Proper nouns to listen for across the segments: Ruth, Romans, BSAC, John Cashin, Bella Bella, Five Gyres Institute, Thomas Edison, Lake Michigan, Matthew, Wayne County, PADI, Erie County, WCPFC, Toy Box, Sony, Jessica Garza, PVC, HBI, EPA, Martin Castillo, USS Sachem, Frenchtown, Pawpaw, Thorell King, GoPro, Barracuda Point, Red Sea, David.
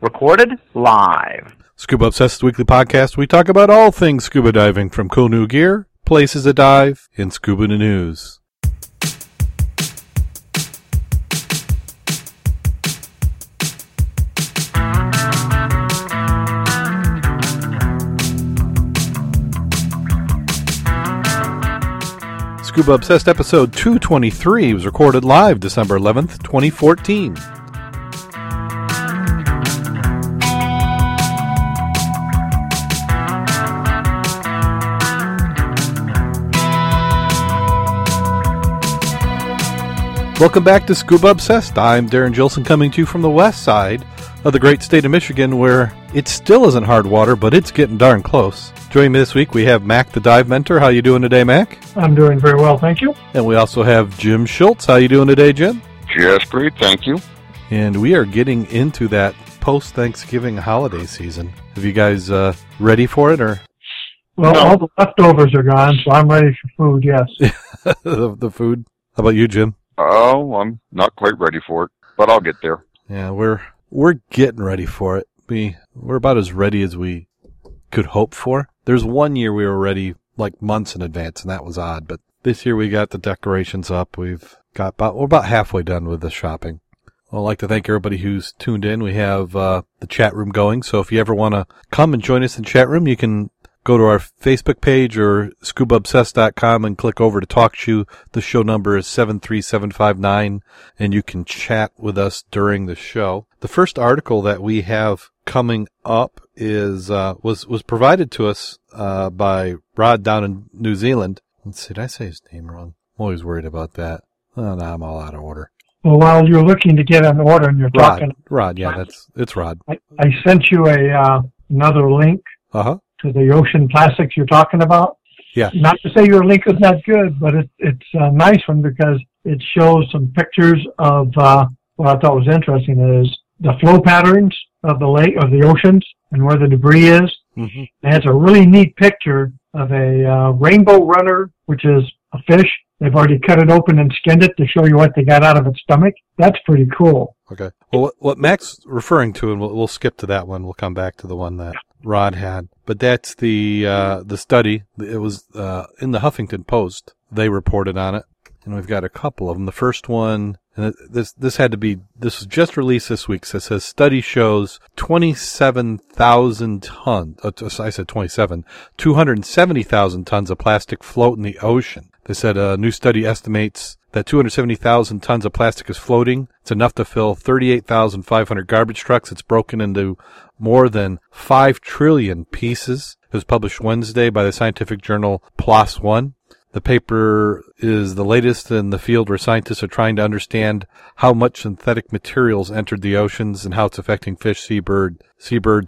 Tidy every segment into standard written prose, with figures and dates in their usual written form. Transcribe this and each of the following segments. Recorded live. Scuba Obsessed Weekly Podcast. We talk about all things scuba diving, from cool new gear, places to dive, and scuba news. Scuba Obsessed episode 223 was recorded live December 11th, 2014. Welcome back to Scuba Obsessed. I'm Darren Gilson, coming to you from the west side of the great state of Michigan, where it still isn't hard water, but it's getting darn close. Joining me this week, we have Mac, the dive mentor. How you doing today, Mac? I'm doing very well, thank you. And we also have Jim Schultz. How you doing today, Jim? Just great, thank you. And we are getting into that post-Thanksgiving holiday season. Have you guys ready for it, or? Well, no. All the leftovers are gone, so I'm ready for food, yes. The food. How about you, Jim? Oh, I'm not quite ready for it, but I'll get there. Yeah, we're getting ready for it. We're about as ready as we could hope for. There's one year we were ready like months in advance, and that was odd. But this year we got the decorations up. We've got we're about halfway done with the shopping. I'd like to thank everybody who's tuned in. We have the chat room going, so if you ever want to come and join us in chat room, you can go to our Facebook page or scubaobsessed.com and click over to Talk Shoe. The show number is 73759, and you can chat with us during the show. The first article that we have coming up is was provided to us by Rod down in New Zealand. Let's see, did I say his name wrong? I'm always worried about that. Oh, no, I'm all out of order. Well, while you're looking to get an order and you're talking, Rod, yeah, it's Rod. I sent you another link. Uh-huh. To the ocean plastics you're talking about. Yeah. Not to say your link is not good, but it's a nice one because it shows some pictures of what I thought was interesting is the flow patterns of the lake, of the oceans, and where the debris is. Mm-hmm. And it's a really neat picture of a rainbow runner, which is a fish. They've already cut it open and skinned it to show you what they got out of its stomach. That's pretty cool. Okay. Well, what Mac's referring to, and we'll skip to that one. We'll come back to the one that Rod had. But that's the study. It was in the Huffington Post. They reported on it, and we've got a couple of them. The first one, and this was just released this week. So it says study shows 27,000 tons. I said 270,000 tons of plastic float in the ocean. They said a new study estimates that 270,000 tons of plastic is floating. It's enough to fill 38,500 garbage trucks. It's broken into more than 5 trillion pieces. It was published Wednesday by the scientific journal PLOS One. The paper is the latest in the field where scientists are trying to understand how much synthetic materials entered the oceans and how it's affecting fish, seabirds,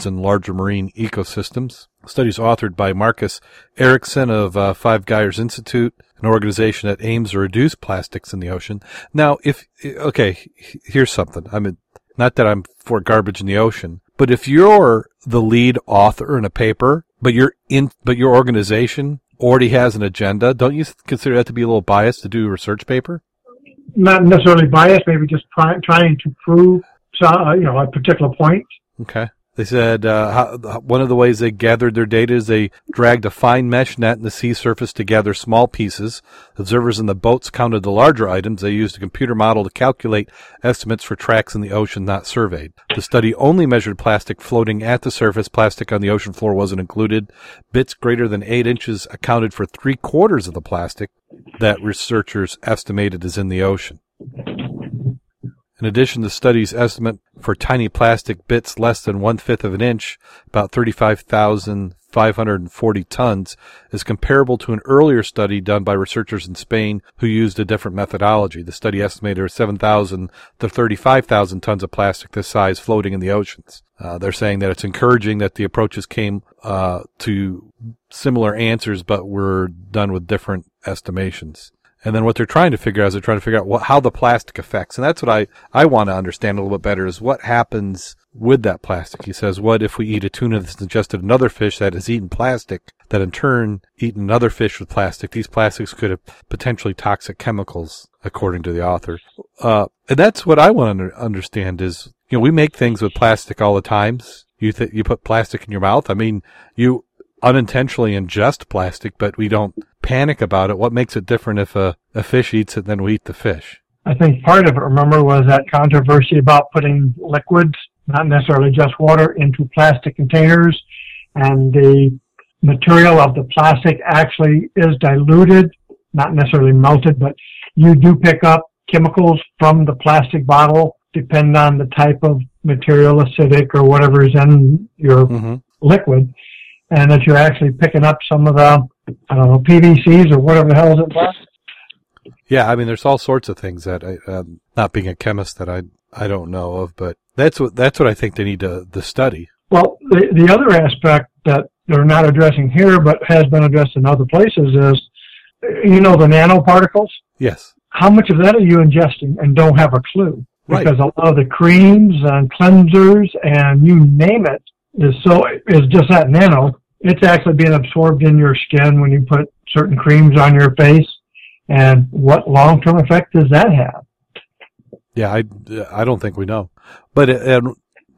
and larger marine ecosystems. The study is authored by Marcus Erickson of Five Gyres Institute, an organization that aims to reduce plastics in the ocean. Now, here's something. I mean, not that I'm for garbage in the ocean, but if you're the lead author in a paper, but your organization already has an agenda, don't you consider that to be a little biased to do a research paper? Not necessarily biased, maybe just trying to prove a particular point. Okay. They said one of the ways they gathered their data is they dragged a fine mesh net in the sea surface to gather small pieces. Observers in the boats counted the larger items. They used a computer model to calculate estimates for tracks in the ocean not surveyed. The study only measured plastic floating at the surface. Plastic on the ocean floor wasn't included. Bits greater than 8 inches accounted for 3/4 of the plastic that researchers estimated is in the ocean. In addition, the study's estimate for tiny plastic bits less than 1/5 of an inch, about 35,540 tons, is comparable to an earlier study done by researchers in Spain who used a different methodology. The study estimated 7,000 to 35,000 tons of plastic this size floating in the oceans. They're saying that it's encouraging that the approaches came to similar answers, but were done with different estimations. And then what they're trying to figure out how the plastic affects. And that's what I want to understand a little bit better, is what happens with that plastic. He says, what if we eat a tuna that's ingested another fish that has eaten plastic, that in turn eaten another fish with plastic? These plastics could have potentially toxic chemicals, according to the author. and that's what I want to understand is, you know, we make things with plastic all the times. You put plastic in your mouth. I mean, you unintentionally ingest plastic, but we don't panic about it. What makes it different if a fish eats it than we eat the fish? I think part of it, remember, was that controversy about putting liquids, not necessarily just water, into plastic containers, and the material of the plastic actually is diluted, not necessarily melted, but you do pick up chemicals from the plastic bottle, depending on the type of material, acidic or whatever is in your liquid, and that you're actually picking up some of the, I don't know, PVCs or whatever the hell is in plastic. Yeah, I mean, there's all sorts of things that, not being a chemist, that I don't know of, but that's what I think they need to study. Well, the other aspect that they're not addressing here, but has been addressed in other places, is, you know, the nanoparticles? Yes. How much of that are you ingesting and don't have a clue? Right. Because a lot of the creams and cleansers and you name it is just that nano. It's actually being absorbed in your skin when you put certain creams on your face. And what long-term effect does that have? Yeah, I don't think we know. But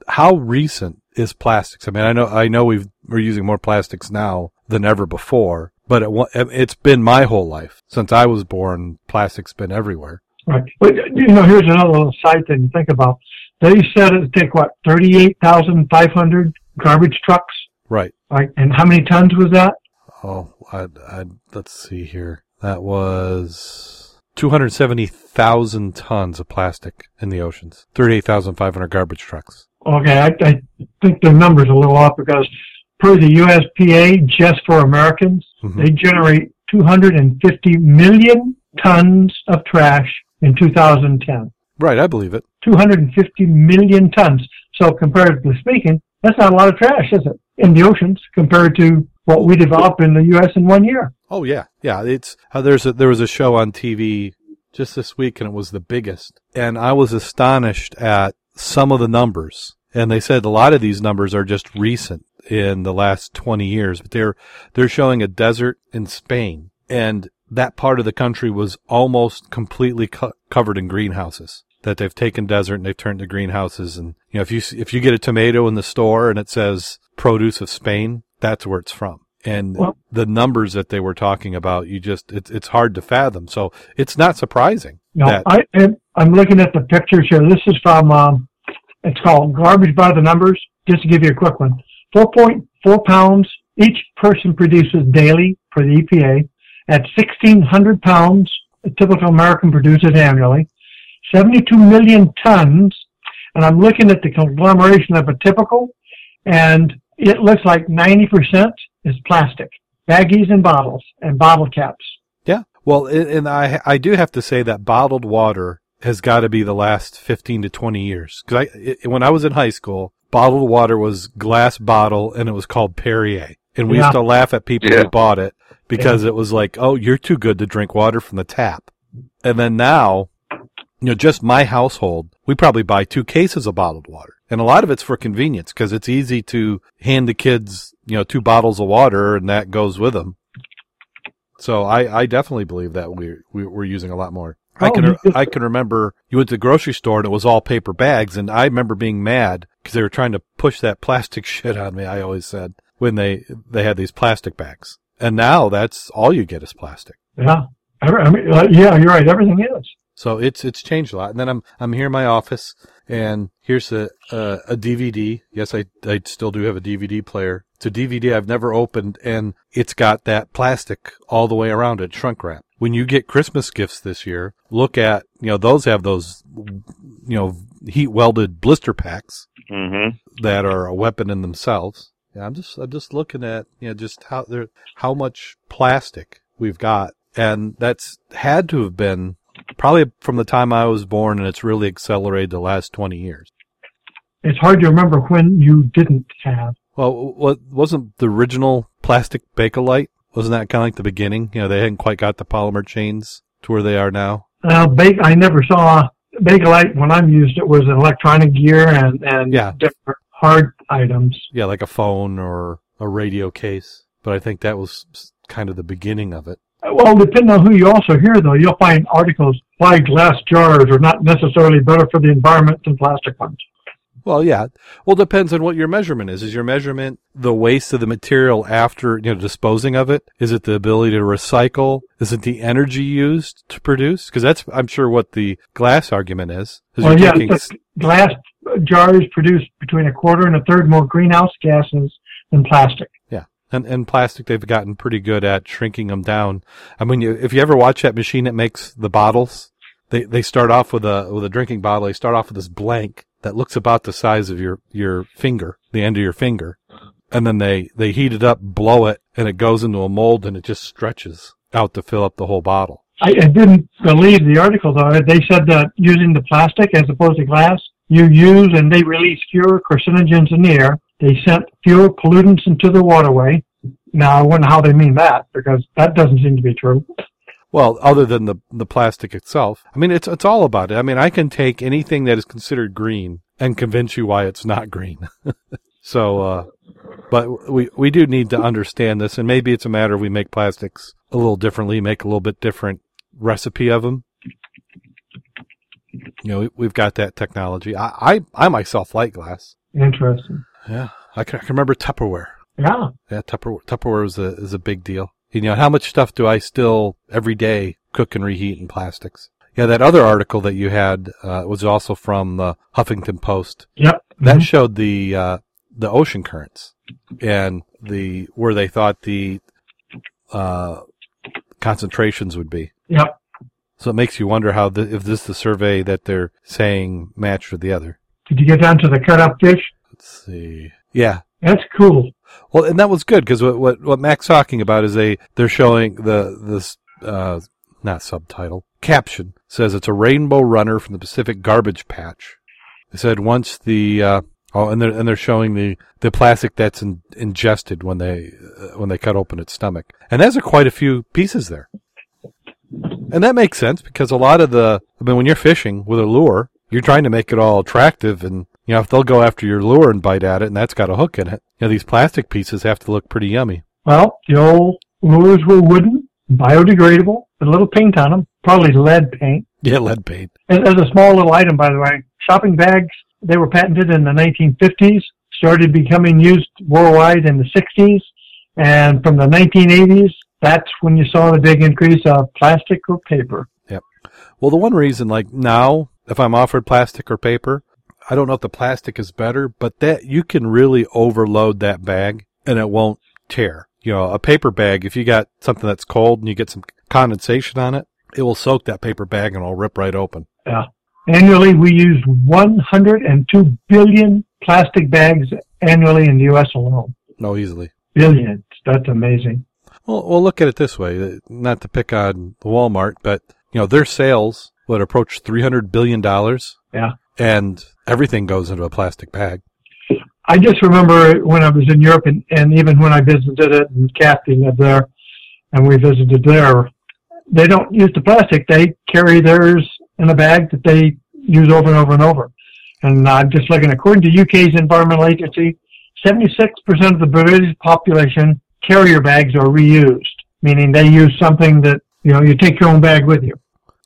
how recent is plastics? I mean, I know we're using more plastics now than ever before, but it's been my whole life. Since I was born, plastics been everywhere. Right. But, you know, here's another little side thing to think about. They said it would take, 38,500 garbage trucks? Right. Right. And how many tons was that? Oh, let's see here. That was 270,000 tons of plastic in the oceans. 38,500 garbage trucks. Okay, I think the number's a little off because per the USPA, just for Americans, they generate 250 million tons of trash in 2010. Right, I believe it. 250 million tons. So comparatively speaking, that's not a lot of trash, is it? In the oceans compared to what we develop in the U.S. in 1 year. Oh, yeah. Yeah, it's there was a show on TV just this week, and it was the biggest. And I was astonished at some of the numbers. And they said a lot of these numbers are just recent in the last 20 years. But they're showing a desert in Spain, and that part of the country was almost completely covered in greenhouses. That they've taken desert and they've turned to greenhouses. And, you know, if you get a tomato in the store and it says produce of Spain, that's where it's from. And the numbers that they were talking about, it's hard to fathom. So it's not surprising. No, I'm looking at the pictures here. This is from, it's called Garbage by the Numbers. Just to give you a quick one, 4.4 pounds each person produces daily for the EPA. At 1,600 pounds, a typical American produces annually. 72 million tons, and I'm looking at the conglomeration of a typical, and it looks like 90% is plastic, baggies and bottles, and bottle caps. Yeah, well, and I do have to say that bottled water has got to be the last 15 to 20 years. Because when I was in high school, bottled water was glass bottle, and it was called Perrier. And we used to laugh at people who bought it because it was like, oh, you're too good to drink water from the tap. And then now, you know, just my household, we probably buy 2 cases of bottled water. And a lot of it's for convenience because it's easy to hand the kids, you know, 2 bottles of water and that goes with them. So I definitely believe that we're using a lot more. Oh, I can remember you went to the grocery store and it was all paper bags. And I remember being mad because they were trying to push that plastic shit on me, I always said, when they had these plastic bags. And now that's all you get is plastic. Yeah. I mean, yeah, you're right. Everything is. So it's changed a lot. And then I'm here in my office, and here's a DVD. Yes, I still do have a DVD player. It's a DVD I've never opened, and it's got that plastic all the way around it, shrink wrap. When you get Christmas gifts this year, look at, you know, those have those, you know, heat-welded blister packs that are a weapon in themselves. Yeah, I'm just looking at, you know, just how much plastic we've got, and that's had to have been probably from the time I was born, and it's really accelerated the last 20 years. It's hard to remember when you didn't have. Well, wasn't the original plastic Bakelite? Wasn't that kind of like the beginning? You know, they hadn't quite got the polymer chains to where they are now. I never saw Bakelite when I used it. Was electronic gear and different hard items. Yeah, like a phone or a radio case. But I think that was kind of the beginning of it. Well, depending on who you also hear, though, you'll find articles why glass jars are not necessarily better for the environment than plastic ones. Well, yeah. Well, depends on what your measurement is. Is your measurement the waste of the material after, you know, disposing of it? Is it the ability to recycle? Is it the energy used to produce? Because that's, I'm sure, what the glass argument is. Well, yeah, glass jars produce between 1/4 and 1/3 more greenhouse gases than plastic. Yeah. And plastic, they've gotten pretty good at shrinking them down. I mean, if you ever watch that machine that makes the bottles, they start off with a drinking bottle. They start off with this blank that looks about the size of your finger, the end of your finger. And then they heat it up, blow it, and it goes into a mold, and it just stretches out to fill up the whole bottle. I didn't believe the article, though. They said that using the plastic as opposed to glass, you use and they release fewer carcinogens in the air. They sent fewer pollutants into the waterway. Now, I wonder how they mean that, because that doesn't seem to be true. Well, other than the plastic itself. I mean, it's all about it. I mean, I can take anything that is considered green and convince you why it's not green. So, but we do need to understand this, and maybe it's a matter of we make plastics a little differently, make a little bit different recipe of them. You know, we've got that technology. I myself like glass. Interesting. Yeah. I can remember Tupperware. Yeah. Yeah, Tupperware is a big deal. You know, how much stuff do I still every day cook and reheat in plastics? Yeah, that other article that you had was also from the Huffington Post. Yep. That showed the ocean currents and where they thought the concentrations would be. Yep. So it makes you wonder how if this is the survey that they're saying matched with the other. Did you get down to the cut-up fish? Let's see. Yeah. That's cool. Well, and that was good because what Mac's talking about is they're showing this not subtitle caption says it's a rainbow runner from the Pacific garbage patch. They said once they're showing the plastic that's ingested when they cut open its stomach, and there's quite a few pieces there, and that makes sense because when you're fishing with a lure, you're trying to make it all attractive and. You know, if they'll go after your lure and bite at it, and that's got a hook in it, you know, these plastic pieces have to look pretty yummy. Well, the old lures were wooden, biodegradable, with a little paint on them, probably lead paint. Yeah, lead paint. As a small little item, by the way, shopping bags, they were patented in the 1950s, started becoming used worldwide in the 60s, and from the 1980s, that's when you saw the big increase of plastic or paper. Yep. Well, the one reason, like now, if I'm offered plastic or paper, I don't know if the plastic is better, but that you can really overload that bag and it won't tear. You know, a paper bag, if you got something that's cold and you get some condensation on it, it will soak that paper bag and it'll rip right open. Yeah. Annually, we use 102 billion plastic bags annually in the U.S. alone. No, easily. Billions. That's amazing. Well, we'll look at it this way, not to pick on Walmart, but, you know, their sales would approach $300 billion. Yeah. And everything goes into a plastic bag. I just remember when I was in Europe, and even when I visited it, and Kathy lived there, and we visited there, they don't use the plastic. They carry theirs in a bag that they use over and over and over. And I'm just looking, according to UK's Environmental Agency, 76% of the British population carrier bags are reused, meaning they use something that, you know, you take your own bag with you.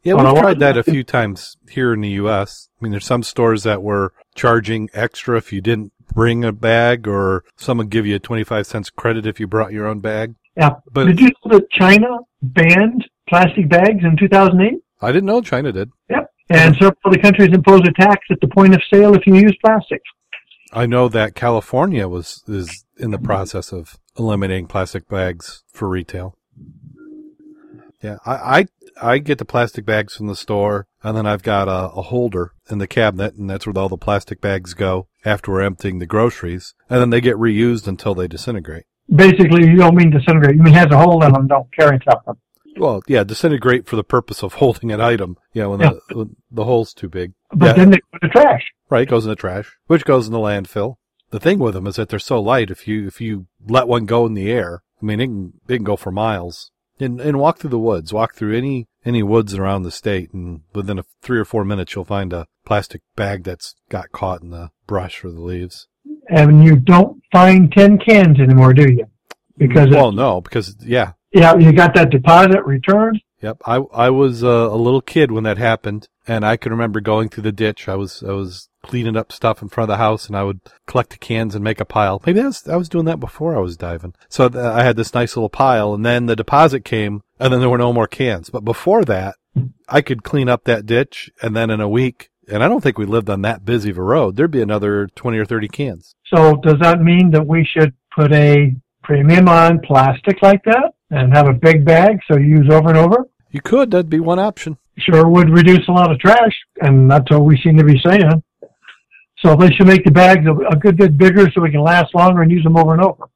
Yeah, we've tried that a few times here in the U.S. I mean, there's some stores that were charging extra if you didn't bring a bag, or someone give you a 25 cents credit if you brought your own bag. Yeah, but did you know that China banned plastic bags in 2008? I didn't know China did. Yep, and several of the countries imposed a tax at the point of sale if you use plastic. I know that California is in the process of eliminating plastic bags for retail. Yeah, I get the plastic bags from the store, and then I've got a holder in the cabinet, and that's where all the plastic bags go after we're emptying the groceries, and then they get reused until they disintegrate. Basically, you don't mean disintegrate. You mean has a hole in them, don't carry something. Well, yeah, disintegrate for the purpose of holding an item, you know, when the hole's too big. But then they go to trash. Right, it goes in the trash, which goes in the landfill. The thing with them is that they're so light, if you let one go in the air, I mean, it can go for miles. And walk through the woods. Walk through any woods around the state, and within 3 or 4 minutes, you'll find a plastic bag that's got caught in the brush or the leaves. And you don't find tin cans anymore, do you? Because well, no, because yeah, Yeah, you got that deposit returned? Yep, I was a little kid when that happened, and I can remember going through the ditch. I was cleaning up stuff in front of the house, and I would collect the cans and make a pile. Maybe I was doing that before I was diving. So I had this nice little pile, and then the deposit came, and then there were no more cans. But before that, I could clean up that ditch, and then in a week, and I don't think we lived on that busy of a road, there'd be another 20 or 30 cans. So does that mean that we should put a premium on plastic like that and have a big bag so you use over and over? You could. That'd be one option. Sure would reduce a lot of trash, and that's what we seem to be saying. So they should make the bags a good bit bigger so we can last longer and use them over and over.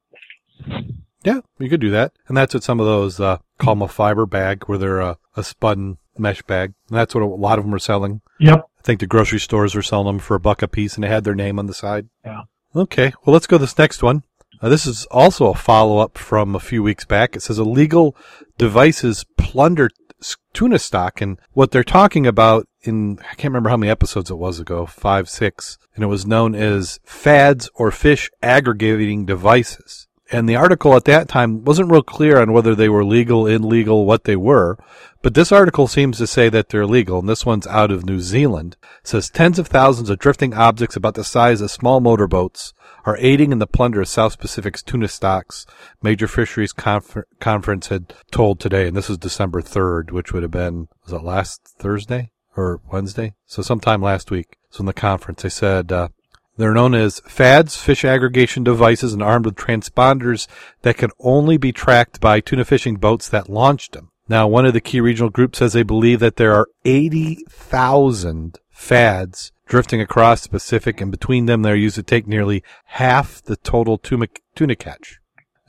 Yeah, you could do that. And that's what some of those call them a fiber bag, where they're a spun mesh bag. And that's what a lot of them are selling. Yep. I think the grocery stores were selling them for $1 a piece, and they had their name on the side. Yeah. Okay. Well, let's go to this next one. This is also a follow-up from a few weeks back. It says illegal devices plunder tuna stock, and what they're talking about in, I can't remember how many episodes it was ago, 5, 6, and it was known as fads or fish aggregating devices. And the article at that time wasn't real clear on whether they were legal, illegal, what they were, but this article seems to say that they're legal, and this one's out of New Zealand. It says tens of thousands of drifting objects about the size of small motorboats are aiding in the plunder of South Pacific's tuna stocks, Major Fisheries Conference had told today, and this is December 3rd, which would have been, was it last Thursday or Wednesday? So sometime last week. So in the conference, they said, they're known as fads, fish aggregation devices, and armed with transponders that can only be tracked by tuna fishing boats that launched them. Now, one of the key regional groups says they believe that there are 80,000 fads drifting across the Pacific, and between them, they're used to take nearly half the total tuna catch.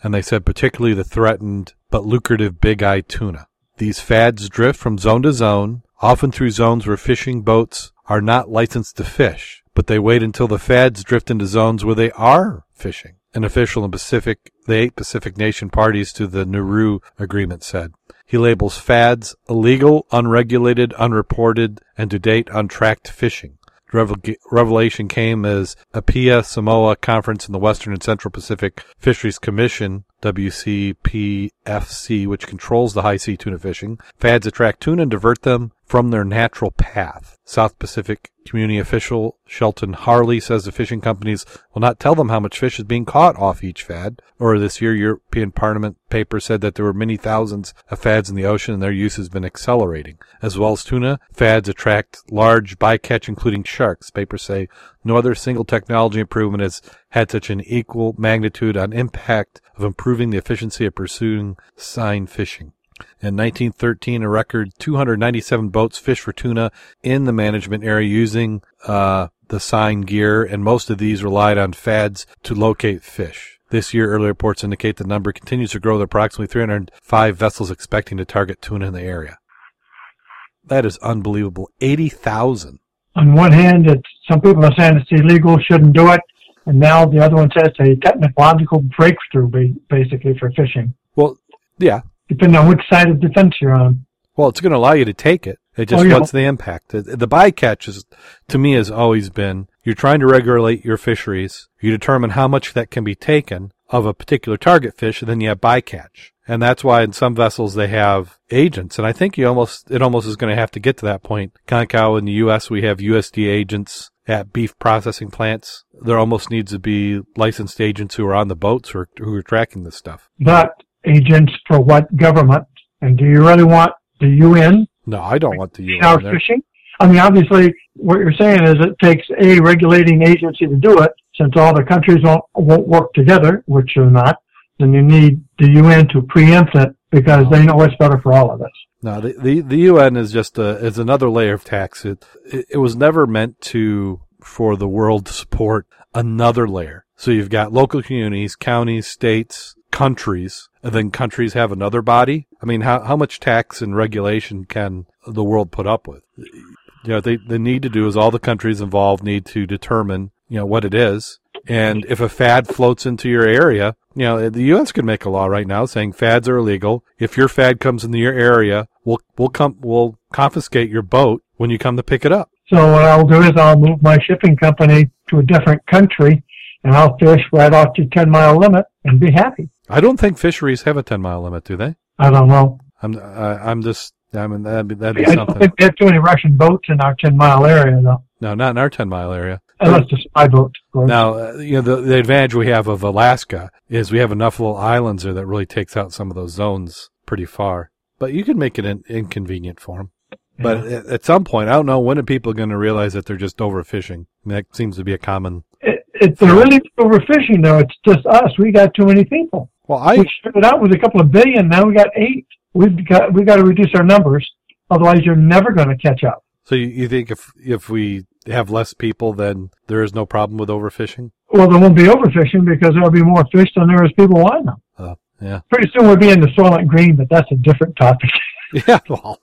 And they said particularly the threatened but lucrative big-eye tuna. These fads drift from zone to zone, often through zones where fishing boats are not licensed to fish, but they wait until the fads drift into zones where they are fishing. An official in the 8 Pacific Nation parties to the Nauru Agreement said. He labels fads illegal, unregulated, unreported, and to date untracked fishing. Revelation came as APIA Samoa Conference in the Western and Central Pacific Fisheries Commission, WCPFC, which controls the high-sea tuna fishing. Fads attract tuna and divert them from their natural path. South Pacific community official Shelton Harley says the fishing companies will not tell them how much fish is being caught off each fad. Or this year, European Parliament paper said that there were many thousands of fads in the ocean and their use has been accelerating. As well as tuna, fads attract large bycatch, including sharks. Papers say no other single technology improvement has had such an equal magnitude on impact of improving the efficiency of pursuing seine fishing. In 1913, a record 297 boats fished for tuna in the management area using the seine gear, and most of these relied on fads to locate fish. This year, early reports indicate the number continues to grow with approximately 305 vessels expecting to target tuna in the area. That is unbelievable. 80,000. On one hand, some people are saying it's illegal, shouldn't do it, and now the other one says it's a technological breakthrough, basically, for fishing. Well, yeah. Depending on which side of the fence you're on. Well, it's going to allow you to take it. It just what's the impact? The bycatch is, to me, has always been you're trying to regulate your fisheries. You determine how much that can be taken of a particular target fish, and then you have bycatch. And that's why in some vessels they have agents. And I think it almost is going to have to get to that point. Concow in the U.S., we have USDA agents at beef processing plants. There almost needs to be licensed agents who are on the boats or who are tracking this stuff. But agents for what government? And do you really want the UN? No, I don't want the UN. Our fishing? I mean, obviously, what you're saying is it takes a regulating agency to do it, since all the countries won't work together, which are not. Then you need the UN to preempt it because they know what's better for all of us. No, the UN is just is another layer of tax. It was never meant for the world to support another layer. So you've got local communities, counties, states, countries, and then countries have another body. I mean, how much tax and regulation can the world put up with? You know, they need to do is all the countries involved need to determine, you know, what it is. And if a fad floats into your area, you know, the U.S. could make a law right now saying fads are illegal. If your fad comes into your area, we'll confiscate your boat when you come to pick it up. So what I'll do is I'll move my shipping company to a different country, and I'll fish right off to 10-mile limit and be happy. I don't think fisheries have a 10-mile limit, do they? I don't know. I mean, that'd be something. I don't think they have too many Russian boats in our 10-mile area, though. No, not in our 10-mile area. Unless it's a spy boat. Now, the advantage we have of Alaska is we have enough little islands there that really takes out some of those zones pretty far. But you can make it inconvenient for them. Yeah. But at some point, I don't know, when are people going to realize that they're just overfishing? I mean, that seems to be a common... If they're really overfishing, though, it's just us. We got too many people. Well, we started out with a couple of billion. Now we got 8. We've got to reduce our numbers. Otherwise, you're never going to catch up. So you think if we have less people, then there is no problem with overfishing? Well, there won't be overfishing because there will be more fish than there is people wanting them. Yeah. Pretty soon we'll be in the Soylent Green, but that's a different topic. Yeah, well,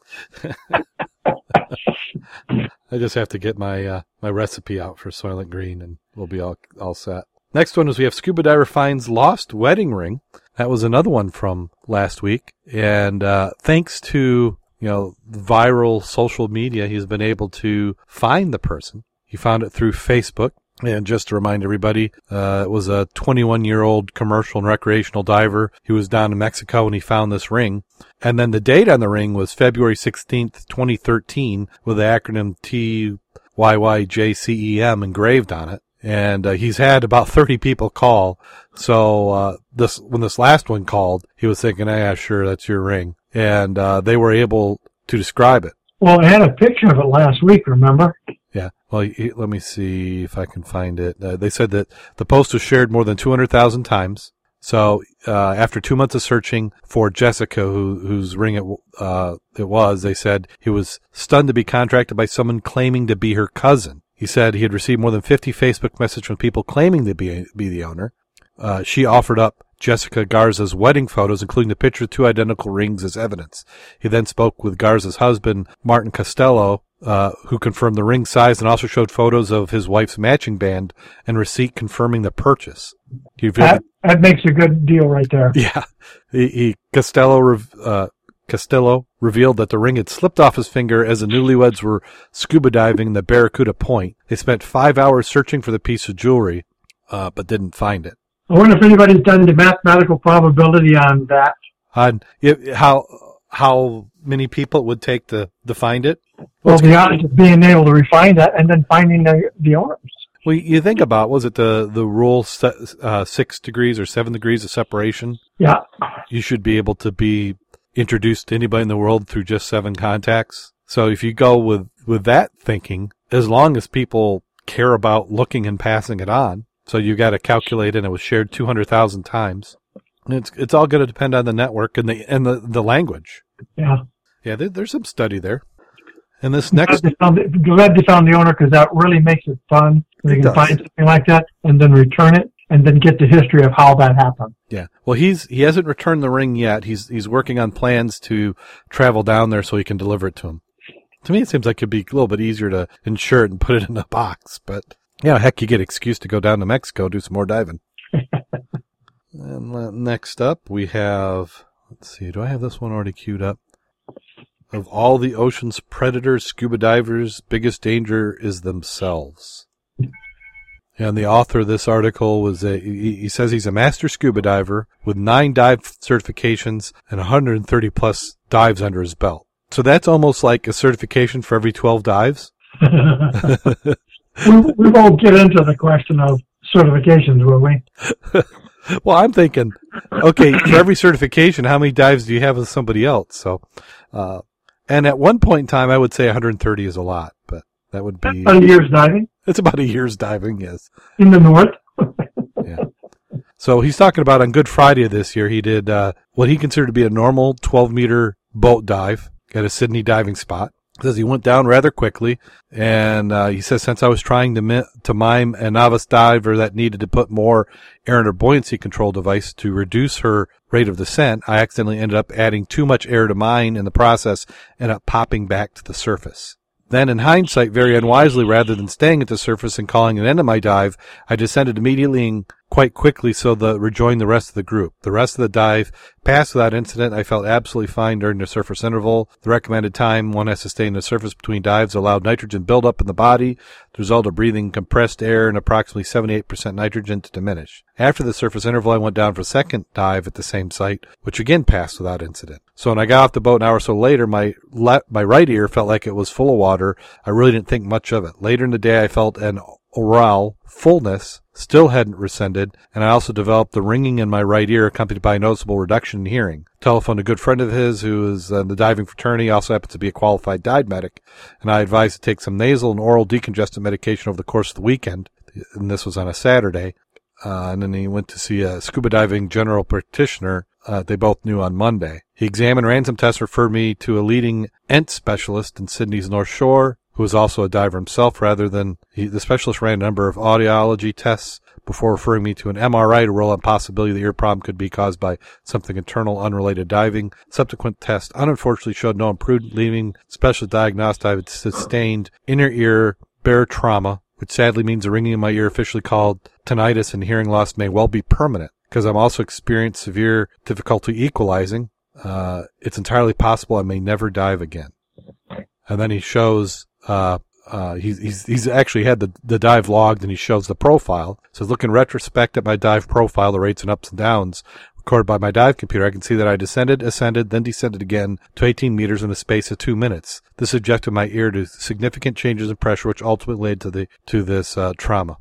I just have to get my recipe out for Soylent Green, and we'll be all set. Next one is we have Scuba Diver Finds Lost Wedding Ring. That was another one from last week, and thanks to viral social media, he's been able to find the person. He found it through Facebook. And just to remind everybody, it was a 21-year-old commercial and recreational diver who was down in Mexico when he found this ring. And then the date on the ring was February 16th, 2013, with the acronym TYYJCEM engraved on it. And he's had about 30 people call. So when this last one called, he was thinking, yeah, sure, that's your ring. And they were able to describe it. Well, I had a picture of it last week, remember? Yeah. Well, let me see if I can find it. They said that the post was shared more than 200,000 times. So after 2 months of searching for Jessica, whose ring it was, they said he was stunned to be contacted by someone claiming to be her cousin. He said he had received more than 50 Facebook messages from people claiming to be the owner. She offered up Jessica Garza's wedding photos, including the picture of 2 identical rings, as evidence. He then spoke with Garza's husband, Martin Castillo, who confirmed the ring size and also showed photos of his wife's matching band and receipt confirming the purchase. That makes a good deal right there. Yeah. Castillo revealed that the ring had slipped off his finger as the newlyweds were scuba diving in the Barracuda Point. They spent 5 hours searching for the piece of jewelry, but didn't find it. I wonder if anybody's done the mathematical probability on that. On how many people it would take to find it? Well, the odds of being able to refine that and then finding the owners. Well, you think about, was it the rule 6 degrees or 7 degrees of separation? Yeah. You should be able to be introduced to anybody in the world through just 7 contacts. So if you go with that thinking, as long as people care about looking and passing it on, so you got to calculate, and it was shared 200,000 times. It's all going to depend on the network and the language. Yeah, yeah. There's some study there. And this next, glad they found the owner because that really makes it fun. They can find something like that and then return it, and then get the history of how that happened. Yeah. Well, he hasn't returned the ring yet. He's working on plans to travel down there so he can deliver it to him. To me, it seems like it'd be a little bit easier to insure it and put it in a box, but. Yeah, heck, you get an excuse to go down to Mexico, do some more diving. And next up, we have, let's see, do I have this one already queued up? Of all the ocean's predators, scuba divers' biggest danger is themselves. And the author of this article was he says he's a master scuba diver with 9 dive certifications and 130 plus dives under his belt. So that's almost like a certification for every 12 dives. We won't get into the question of certifications, will we? Well, I'm thinking, okay, for every certification, how many dives do you have with somebody else? So, and at one point in time, I would say 130 is a lot, but that would be... About a year's diving? It's about a year's diving, yes. In the north? Yeah. So he's talking about on Good Friday of this year, he did what he considered to be a normal 12-meter boat dive at a Sydney diving spot. Says he went down rather quickly, and he says, since I was trying to mime a novice diver that needed to put more air in her buoyancy control device to reduce her rate of descent, I accidentally ended up adding too much air to mine in the process and up popping back to the surface. Then, in hindsight, very unwisely, rather than staying at the surface and calling an end to my dive, I descended immediately and quite quickly so that rejoined the rest of the group. The rest of the dive passed without incident. I felt absolutely fine during the surface interval. The recommended time one has to stay in the surface between dives allowed nitrogen buildup in the body, the result of breathing compressed air and approximately 78% nitrogen to diminish. After the surface interval, I went down for a second dive at the same site, which again passed without incident. So when I got off the boat an hour or so later, my right ear felt like it was full of water. I really didn't think much of it. Later in the day, I felt an oral fullness, still hadn't rescinded, and I also developed the ringing in my right ear accompanied by a noticeable reduction in hearing. Telephoned a good friend of his who is in the diving fraternity, also happens to be a qualified dive medic, and I advised to take some nasal and oral decongestant medication over the course of the weekend, and this was on a Saturday. And then he went to see a scuba diving general practitioner they both knew on Monday. He examined random tests, referred me to a leading ENT specialist in Sydney's North Shore, who was also a diver himself. The specialist ran a number of audiology tests before referring me to an MRI to rule out the possibility the ear problem could be caused by something internal unrelated diving. Subsequent tests unfortunately showed no improvement, leaving specialist diagnosed I had sustained inner ear bear trauma, which sadly means the ringing in my ear, officially called tinnitus and hearing loss, may well be permanent, because I'm also experienced severe difficulty equalizing. It's entirely possible I may never dive again. And then he shows, he's actually had the dive logged, and he shows the profile. So look in retrospect at my dive profile, the rates and ups and downs recorded by my dive computer. I can see that I descended, ascended, then descended again to 18 meters in a space of 2 minutes. This subjected my ear to significant changes in pressure, which ultimately led to this trauma.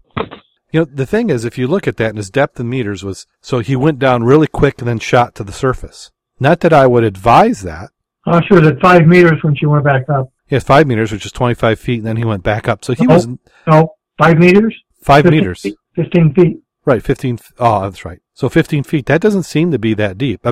You know, the thing is, if you look at that, and his depth in meters was, so he went down really quick and then shot to the surface. Not that I would advise that. Oh, she was at 5 meters when she went back up. Yes, 5 meters, which is 25 feet, and then he went back up. So he wasn't... No, 5 meters? 5 meters. 15 feet. Right, 15... Oh, that's right. So 15 feet, that doesn't seem to be that deep.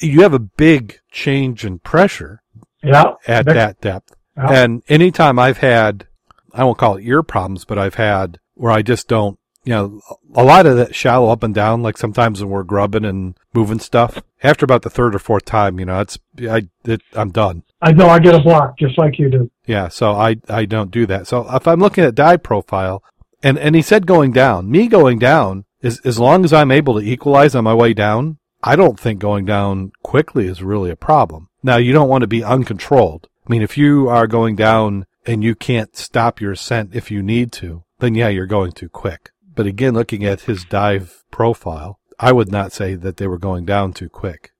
You have a big change in pressure at that depth. Yeah. And any time I've had, I won't call it ear problems, but I've had where I just don't, you know, a lot of that shallow up and down, like sometimes when we're grubbing and moving stuff, after about the third or fourth time, you know, I'm done. I know, I get a block just like you do. Yeah, so I don't do that. So if I'm looking at dive profile, and he said going down, me going down, is as long as I'm able to equalize on my way down, I don't think going down quickly is really a problem. Now, you don't want to be uncontrolled. I mean, if you are going down and you can't stop your ascent if you need to, then yeah, you're going too quick. But again, looking at his dive profile, I would not say that they were going down too quick.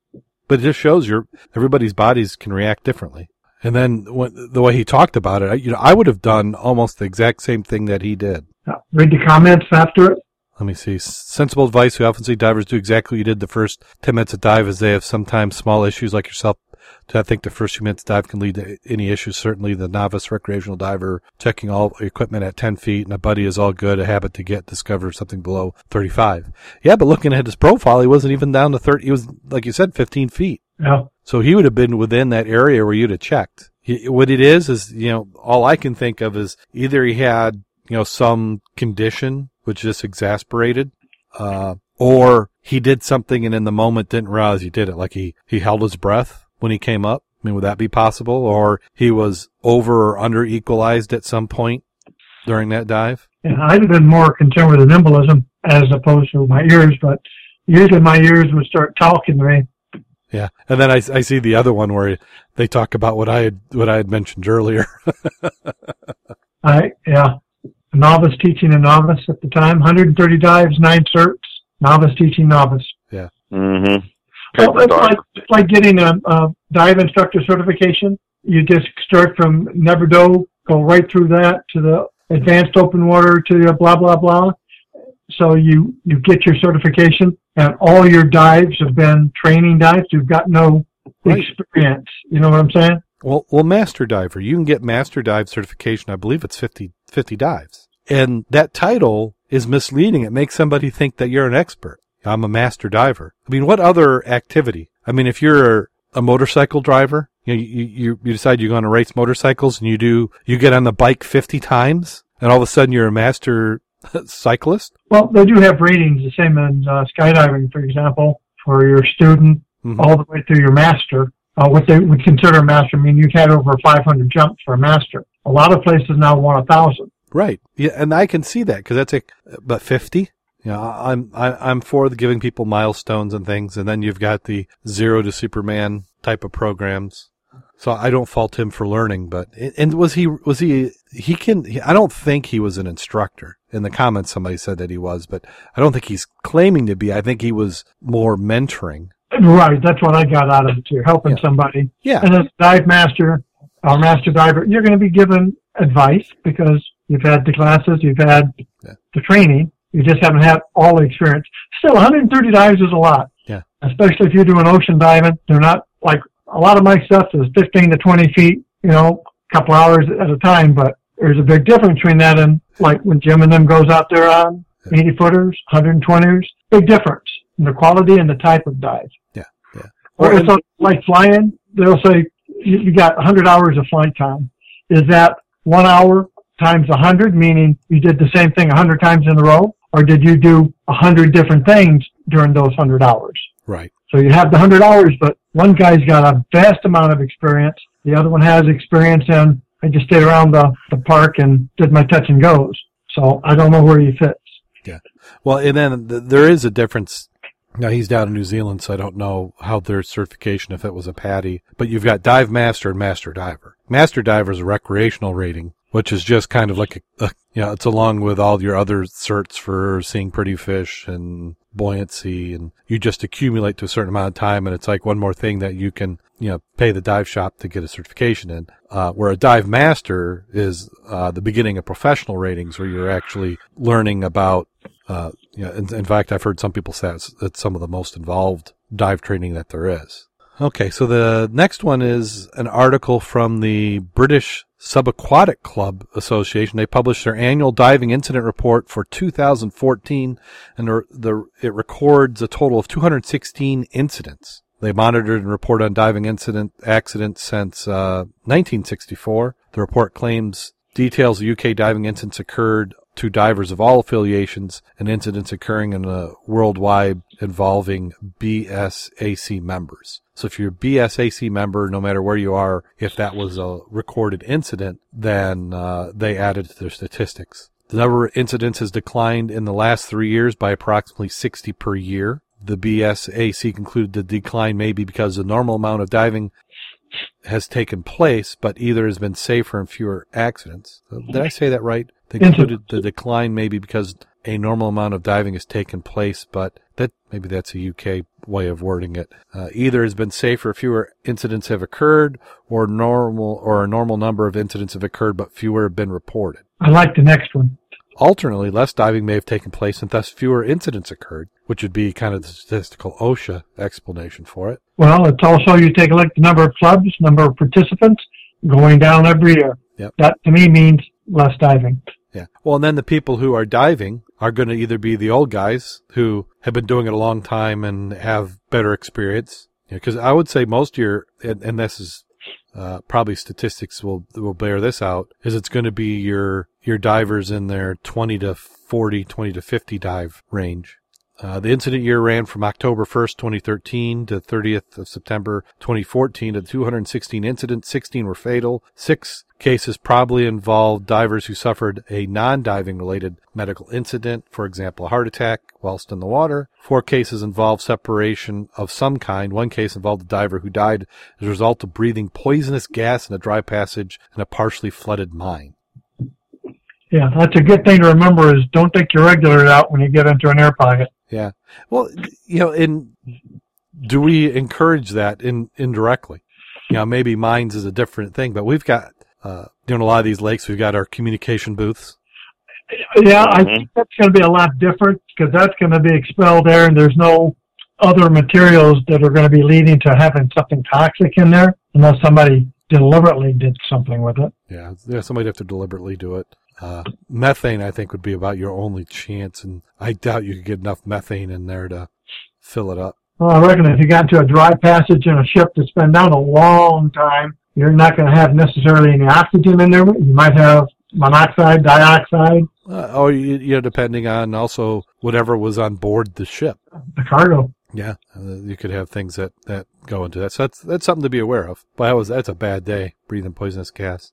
But it just shows everybody's bodies can react differently. And then the way he talked about it, I would have done almost the exact same thing that he did. Read the comments after it. Let me see. Sensible advice. We often see divers do exactly what you did the first 10 minutes of dive, as they have sometimes small issues like yourself. I think the first few minutes dive can lead to any issues. Certainly the novice recreational diver checking all equipment at 10 feet and a buddy is all good, a habit to get discover something below 35. Yeah, but looking at his profile, he wasn't even down to 30. He was, like you said, 15 feet. Yeah. So he would have been within that area where you'd have checked. What it is, you know, all I can think of is either he had, you know, some condition which just exasperated, or he did something and in the moment didn't realize he did it. Like he held his breath when he came up. I mean, would that be possible? Or he was over or under equalized at some point during that dive? And I'd have been more concerned with an embolism as opposed to my ears, but usually my ears would start talking to me. Yeah. And then I see the other one where they talk about what I had mentioned earlier. Yeah. A novice teaching a novice at the time, 130 dives, 9 certs, novice teaching novice. Yeah. Mm-hmm. Well, it's like getting a dive instructor certification. You just start from never dove, go right through that to the advanced open water to the blah, blah, blah. So you get your certification, and all your dives have been training dives. You've got no experience. You know what I'm saying? Well, master diver. You can get master dive certification. I believe it's 50 dives. And that title is misleading. It makes somebody think that you're an expert. I'm a master diver. I mean, what other activity? I mean, if you're a motorcycle driver, you decide you're going to race motorcycles, and you get on the bike 50 times, and all of a sudden you're a master cyclist? Well, they do have ratings, the same in skydiving, for example, for your student all the way through your master. What they would consider a master, I mean, you've had over 500 jumps for a master. A lot of places now want 1,000. Right. Yeah, and I can see that, because that's about 50. You know, I'm for giving people milestones and things, and then you've got the zero to Superman type of programs. So I don't fault him for learning, but, and I don't think he was an instructor. In the comments, somebody said that he was, but I don't think he's claiming to be. I think he was more mentoring. Right. That's what I got out of it too. Helping somebody. Yeah. And as dive master or master diver, you're going to be given advice because you've had the classes, you've had the training. You just haven't had all the experience. Still, 130 dives is a lot. Yeah. Especially if you're doing ocean diving. They're not like, a lot of my stuff is 15 to 20 feet, you know, a couple hours at a time, but there's a big difference between that and like when Jim and them goes out there on 80 footers, 120ers, big difference in the quality and the type of dive. Yeah. Yeah. Or it's like flying, they'll say you got 100 hours of flight time. Is that 1 hour times 100, meaning you did the same thing 100 times in a row? Or did you do 100 different things during those 100 hours? Right. So you have the 100 hours, but one guy's got a vast amount of experience. The other one has experience in, I just stayed around the park and did my touch and goes. So I don't know where he fits. Yeah. Well, and then there is a difference. Now, he's down in New Zealand, so I don't know how their certification, if it was a PADI. But you've got dive master and master diver. Master diver is a recreational rating, which is just kind of like a it's along with all your other certs for seeing pretty fish and buoyancy, and you just accumulate to a certain amount of time, and it's like one more thing that you can, pay the dive shop to get a certification in. Where a dive master is the beginning of professional ratings, where you're actually learning about, in fact, I've heard some people say it's some of the most involved dive training that there is. Okay, so the next one is an article from the British Subaquatic Club Association. They published their annual diving incident report for 2014, and it records a total of 216 incidents. They monitored and report on diving accidents since 1964. The report claims details of UK diving incidents occurred to divers of all affiliations and incidents occurring in the worldwide involving BSAC members. So if you're a BSAC member, no matter where you are, if that was a recorded incident, then they added to their statistics. The number of incidents has declined in the last 3 years by approximately 60 per year. The BSAC concluded the decline may be because the normal amount of diving has taken place, but either has been safer and fewer accidents. Did I say that right? They concluded the decline maybe because a normal amount of diving has taken place, but maybe that's a UK way of wording it. Either has been safer, fewer incidents have occurred, or a normal number of incidents have occurred, but fewer have been reported. I like the next one. Alternately, less diving may have taken place, and thus fewer incidents occurred, which would be kind of the statistical OSHA explanation for it. Well, it's also you take a look at the number of clubs, number of participants going down every year. Yep. That to me means less diving. Yeah. Well, and then the people who are diving are going to either be the old guys who have been doing it a long time and have better experience. Because I would say most of your, and this is probably statistics will bear this out, is it's going to be your divers in their 20 to 40, 20 to 50 dive range. The incident year ran from October 1st, 2013 to 30th of September, 2014 to 216 incidents. 16 were fatal. 6 cases probably involved divers who suffered a non-diving related medical incident, for example, a heart attack whilst in the water. 4 cases involved separation of some kind. 1 case involved a diver who died as a result of breathing poisonous gas in a dry passage in a partially flooded mine. Yeah, that's a good thing to remember is don't take your regulator out when you get into an air pocket. Yeah. Well, and do we encourage that indirectly? Maybe mines is a different thing, but we've got, doing a lot of these lakes, we've got our communication booths. Yeah, I think that's going to be a lot different because that's going to be expelled air and there's no other materials that are going to be leading to having something toxic in there unless somebody deliberately did something with it. Yeah, somebody'd have to deliberately do it. Methane, I think, would be about your only chance, and I doubt you could get enough methane in there to fill it up. Well, I reckon if you got to a dry passage in a ship that's been down a long time, you're not going to have necessarily any oxygen in there. You might have monoxide, dioxide. Depending on also whatever was on board the ship. The cargo. Yeah, you could have things that go into that. So that's something to be aware of. But that's a bad day, breathing poisonous gas.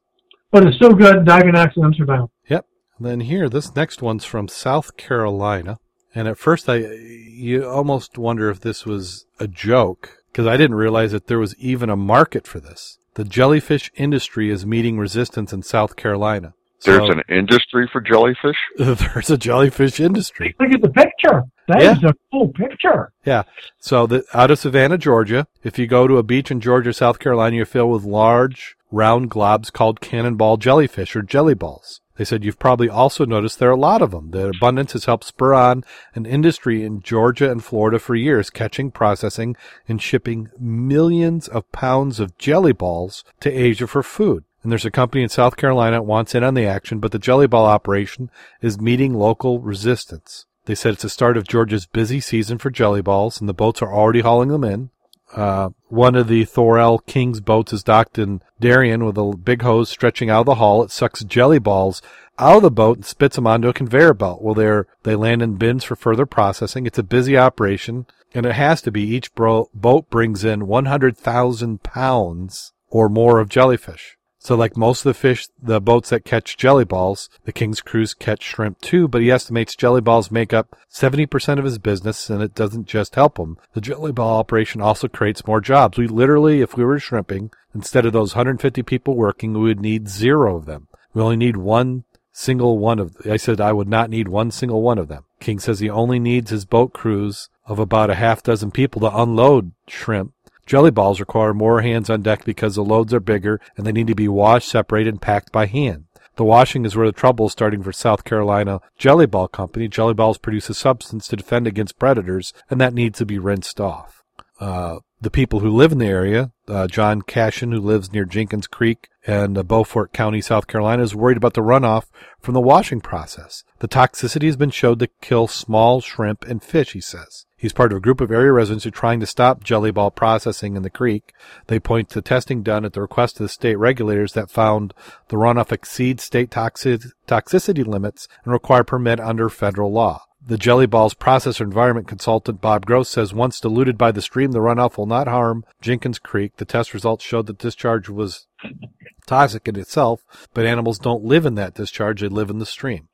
But it's still good. Diving accidents are down. Yep. And then here, this next one's from South Carolina. And at first, you almost wonder if this was a joke because I didn't realize that there was even a market for this. The jellyfish industry is meeting resistance in South Carolina. There's an industry for jellyfish? There's a jellyfish industry. Look at the picture. That is a cool picture. Yeah. So out of Savannah, Georgia, if you go to a beach in Georgia, South Carolina, you're filled with large, round globs called cannonball jellyfish or jelly balls. They said you've probably also noticed there are a lot of them. Their abundance has helped spur on an industry in Georgia and Florida for years, catching, processing, and shipping millions of pounds of jelly balls to Asia for food. And there's a company in South Carolina that wants in on the action, but the jelly ball operation is meeting local resistance. They said it's the start of Georgia's busy season for jelly balls, and the boats are already hauling them in. One of the Thorell King's boats is docked in Darien with a big hose stretching out of the hull. It sucks jelly balls out of the boat and spits them onto a conveyor belt. Well, they land in bins for further processing. It's a busy operation, and it has to be. Each boat brings in 100,000 pounds or more of jellyfish. So like most of the fish, the boats that catch jelly balls, the King's crews catch shrimp too, but he estimates jelly balls make up 70% of his business, and it doesn't just help him. The jelly ball operation also creates more jobs. We literally, if we were shrimping, instead of those 150 people working, we would need zero of them. We only need one single one of them. I said I would not need one single one of them. King says he only needs his boat crews of about a half dozen people to unload shrimp. Jelly balls require more hands on deck because the loads are bigger and they need to be washed, separated, and packed by hand. The washing is where the trouble is starting for South Carolina Jelly Ball Company. Jelly balls produce a substance to defend against predators, and that needs to be rinsed off. The people who live in the area, John Cashin, who lives near Jenkins Creek and Beaufort County, South Carolina, is worried about the runoff from the washing process. The toxicity has been shown to kill small shrimp and fish, he says. He's part of a group of area residents who are trying to stop jelly ball processing in the creek. They point to testing done at the request of the state regulators that found the runoff exceeds state toxicity limits and require permit under federal law. The jelly balls processor environment consultant Bob Gross says once diluted by the stream, the runoff will not harm Jenkins Creek. The test results showed that discharge was toxic in itself, but animals don't live in that discharge. They live in the stream.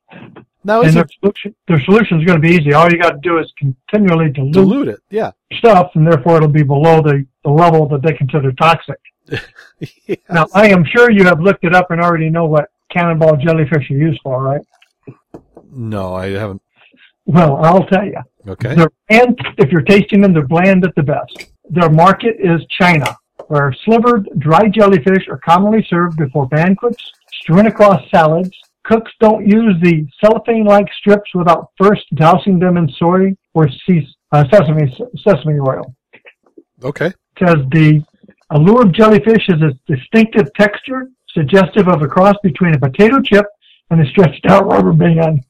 Now, and their solution is going to be easy. All you got to do is continually dilute it, yeah, stuff, and therefore it'll be below the level that they consider toxic. Yes. Now, I am sure you have looked it up and already know what cannonball jellyfish are used for, right? No, I haven't. Well, I'll tell you. Okay. And if you're tasting them, they're bland at the best. Their market is China, where slivered dry jellyfish are commonly served before banquets, strewn across salads. Cooks don't use the cellophane-like strips without first dousing them in soy or sesame oil. Okay. Because the allure of jellyfish is its distinctive texture, suggestive of a cross between a potato chip and a stretched-out rubber band.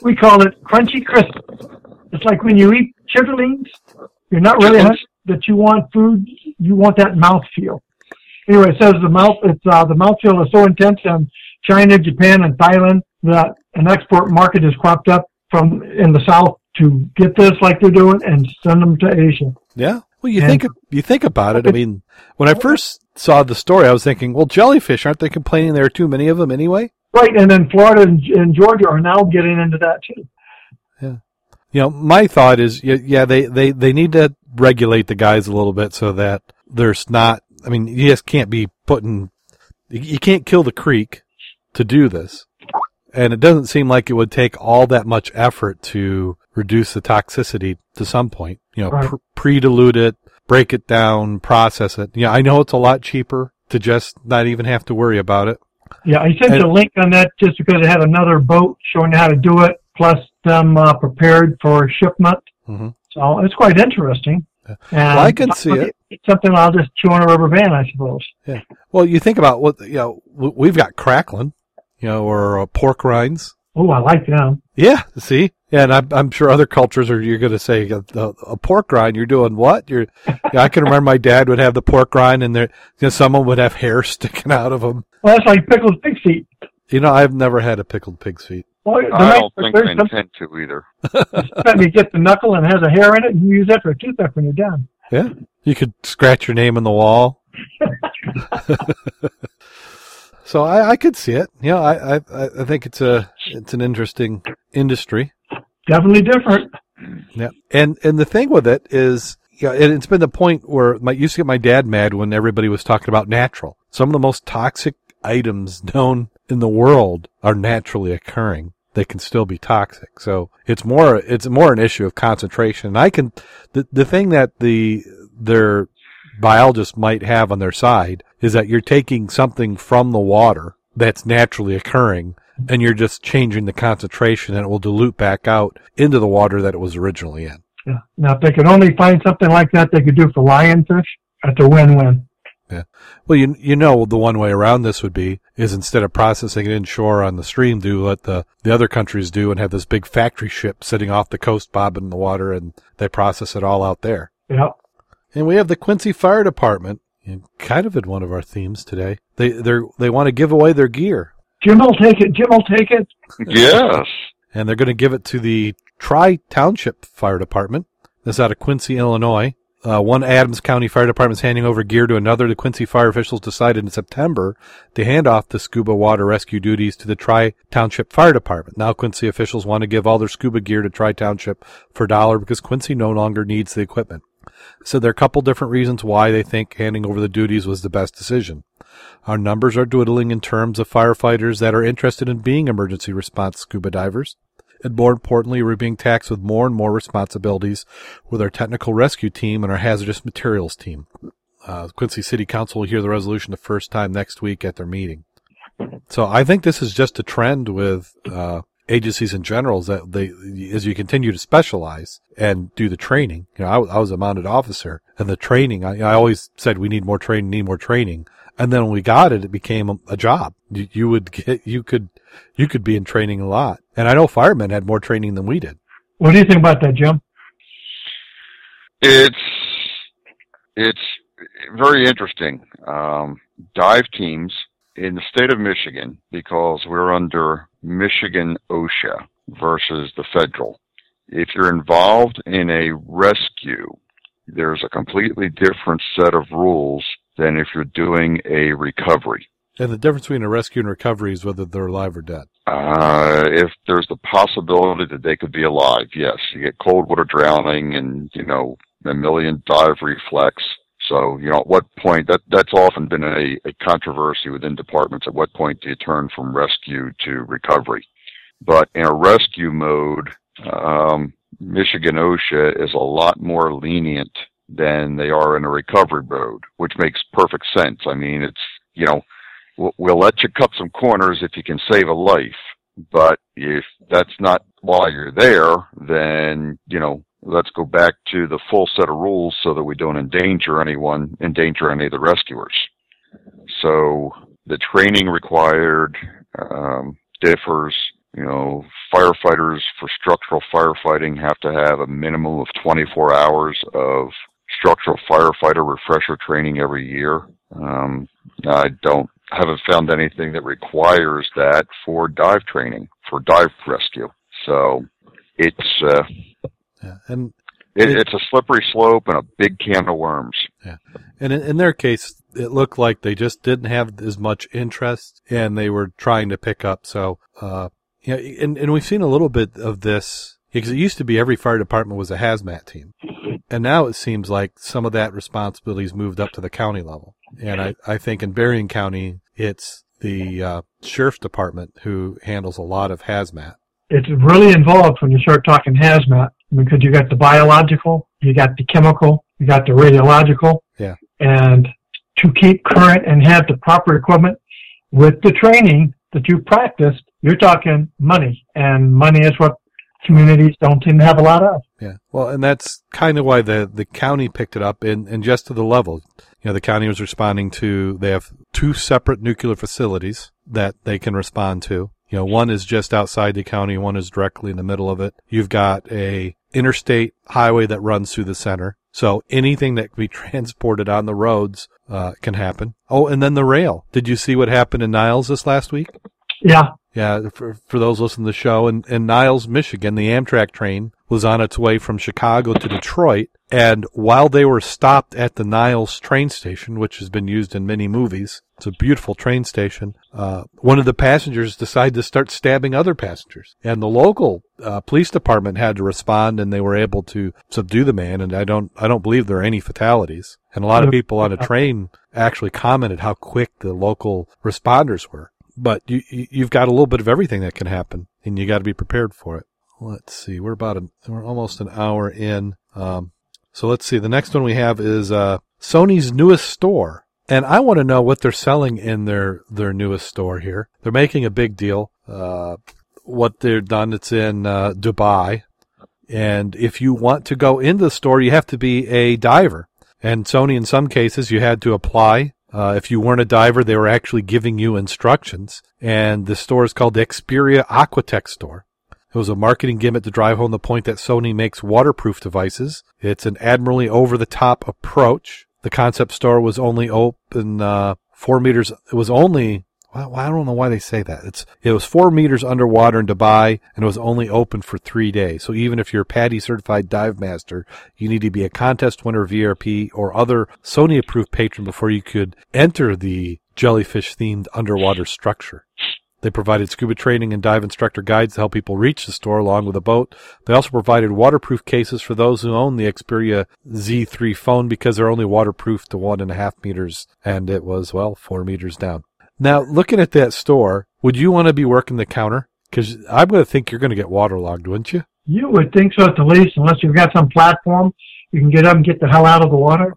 We call it crunchy crisp. It's like when you eat chitterlings, you're not really hungry, but you want food. You want that mouthfeel. Anyway, it says the mouthfeel is so intense in China, Japan, and Thailand that an export market has cropped up from in the South to get this like they're doing and send them to Asia. Yeah. Well, you think about it. I mean, when I first saw the story, I was thinking, well, jellyfish, aren't they complaining there are too many of them anyway? Right. And then Florida and Georgia are now getting into that too. Yeah. You know, my thought is, yeah, they need to regulate the guys a little bit so that there's not, I mean, you just can't be putting, you can't kill the creek to do this. And it doesn't seem like it would take all that much effort to reduce the toxicity to some point. You know, right. pre-dilute it, break it down, process it. Yeah, I know it's a lot cheaper to just not even have to worry about it. Yeah, I sent a link on that just because I had another boat showing how to do it, plus them prepared for shipment. Mm-hmm. So it's quite interesting. Well, I can see it. It's something I'll just chew on a rubber band, I suppose. Yeah. Well, you think about what, you know, we've got crackling, you know, or pork rinds. Oh, I like them. Yeah. See? Yeah, and I'm sure other cultures are, you're going to say a pork rind, you're doing what? I can remember my dad would have the pork rind and there, you know, someone would have hair sticking out of them. Well, that's like pickled pig feet. You know, I've never had a pickled pig's feet. Well, I don't think I intend to either. You get the knuckle and it has a hair in it, and you use that for a toothpick when you're done. Yeah. You could scratch your name on the wall. So I could see it. You know, I think it's an interesting industry. Definitely different. Yeah, and the thing with it is, yeah, it's been the point where my used to get my dad mad when everybody was talking about natural. Some of the most toxic items known in the world are naturally occurring. They can still be toxic. So it's more an issue of concentration. And I can, the thing that their biologists might have on their side is that you're taking something from the water that's naturally occurring, and you're just changing the concentration, and it will dilute back out into the water that it was originally in. Yeah. Now, if they could only find something like that they could do for lionfish, that's a win-win. Yeah. Well, you know the one way around this would be is instead of processing it inshore on the stream, do what the other countries do and have this big factory ship sitting off the coast bobbing in the water, and they process it all out there. Yeah. And we have the Quincy Fire Department, and kind of in one of our themes today. They want to give away their gear. Jim will take it. Yes. And they're going to give it to the Tri-Township Fire Department. That's out of Quincy, Illinois. One Adams County Fire Department is handing over gear to another. The Quincy fire officials decided in September to hand off the scuba water rescue duties to the Tri-Township Fire Department. Now Quincy officials want to give all their scuba gear to Tri-Township for $1 because Quincy no longer needs the equipment. So there are a couple different reasons why they think handing over the duties was the best decision. Our numbers are dwindling in terms of firefighters that are interested in being emergency response scuba divers. And more importantly, we're being taxed with more and more responsibilities with our technical rescue team and our hazardous materials team. Quincy City Council will hear the resolution the first time next week at their meeting. So I think this is just a trend with agencies in general, that they, as you continue to specialize and do the training. You know, I was a mounted officer, and the training, I always said we need more training. And then when we got it, it became a job. You could be in training a lot. And I know firemen had more training than we did. What do you think about that, Jim? It's very interesting. Dive teams in the state of Michigan, because we're under Michigan OSHA versus the federal. If you're involved in a rescue, there's a completely different set of rules than if you're doing a recovery. And the difference between a rescue and recovery is whether they're alive or dead. If there's the possibility that they could be alive, yes. You get cold water drowning and, you know, a million dive reflex. So, you know, at what point, that's often been a controversy within departments. At what point do you turn from rescue to recovery? But in a rescue mode, Michigan OSHA is a lot more lenient than they are in a recovery mode, which makes perfect sense. I mean, it's, you know, we'll let you cut some corners if you can save a life, but if that's not while you're there, then, you know, let's go back to the full set of rules so that we don't endanger any of the rescuers. So the training required differs. You know, firefighters for structural firefighting have to have a minimum of 24 hours of structural firefighter refresher training every year. I haven't found anything that requires that for dive training, for dive rescue. So it's... Yeah, and it's a slippery slope and a big can of worms. Yeah, and in their case, it looked like they just didn't have as much interest, and they were trying to pick up. So, yeah, and we've seen a little bit of this because it used to be every fire department was a hazmat team, and now it seems like some of that responsibility's moved up to the county level. And I think in Berrien County, it's the sheriff's department who handles a lot of hazmat. It's really involved when you start talking hazmat. Because you got the biological, you got the chemical, you got the radiological. Yeah. And to keep current and have the proper equipment with the training that you practiced, you're talking money. And money is what communities don't seem to have a lot of. Yeah. Well, and that's kind of why the county picked it up and just to the level. You know, the county was responding to, they have two separate nuclear facilities that they can respond to. You know, one is just outside the county, one is directly in the middle of it. You've got a interstate highway that runs through the center. So anything that can be transported on the roads can happen. Oh, and then the rail. Did you see what happened in Niles this last week? Yeah. Yeah, for those listening to the show, in Niles, Michigan, the Amtrak train was on its way from Chicago to Detroit And while they were stopped at the Niles train station, which has been used in many movies, it's a beautiful train station, one of the passengers decided to start stabbing other passengers. And the local police department had to respond, and they were able to subdue the man. And I don't believe there are any fatalities. And a lot of people on a train actually commented how quick the local responders were. But you've got a little bit of everything that can happen, and you got to be prepared for it. Let's see. We're almost an hour in. So let's see. The next one we have is Sony's newest store. And I want to know what they're selling in their newest store here. They're making a big deal. What they've done, it's in Dubai. And if you want to go into the store, you have to be a diver. And Sony, in some cases, you had to apply. If you weren't a diver, they were actually giving you instructions. And the store is called the Xperia Aquatech Store. It was a marketing gimmick to drive home the point that Sony makes waterproof devices. It's an admirably over-the-top approach. The concept store was only open 4 meters. It was only, well, I don't know why they say that. It was 4 meters underwater in Dubai, and it was only open for 3 days. So even if you're a PADI-certified dive master, you need to be a contest winner, VRP, or other Sony-approved patron before you could enter the jellyfish-themed underwater structure. They provided scuba training and dive instructor guides to help people reach the store along with a boat. They also provided waterproof cases for those who own the Xperia Z3 phone because they're only waterproof to 1.5 meters, and it was, 4 meters down. Now, looking at that store, would you want to be working the counter? Because I'm going to think you're going to get waterlogged, wouldn't you? You would think so at the least, unless you've got some platform. You can get up and get the hell out of the water.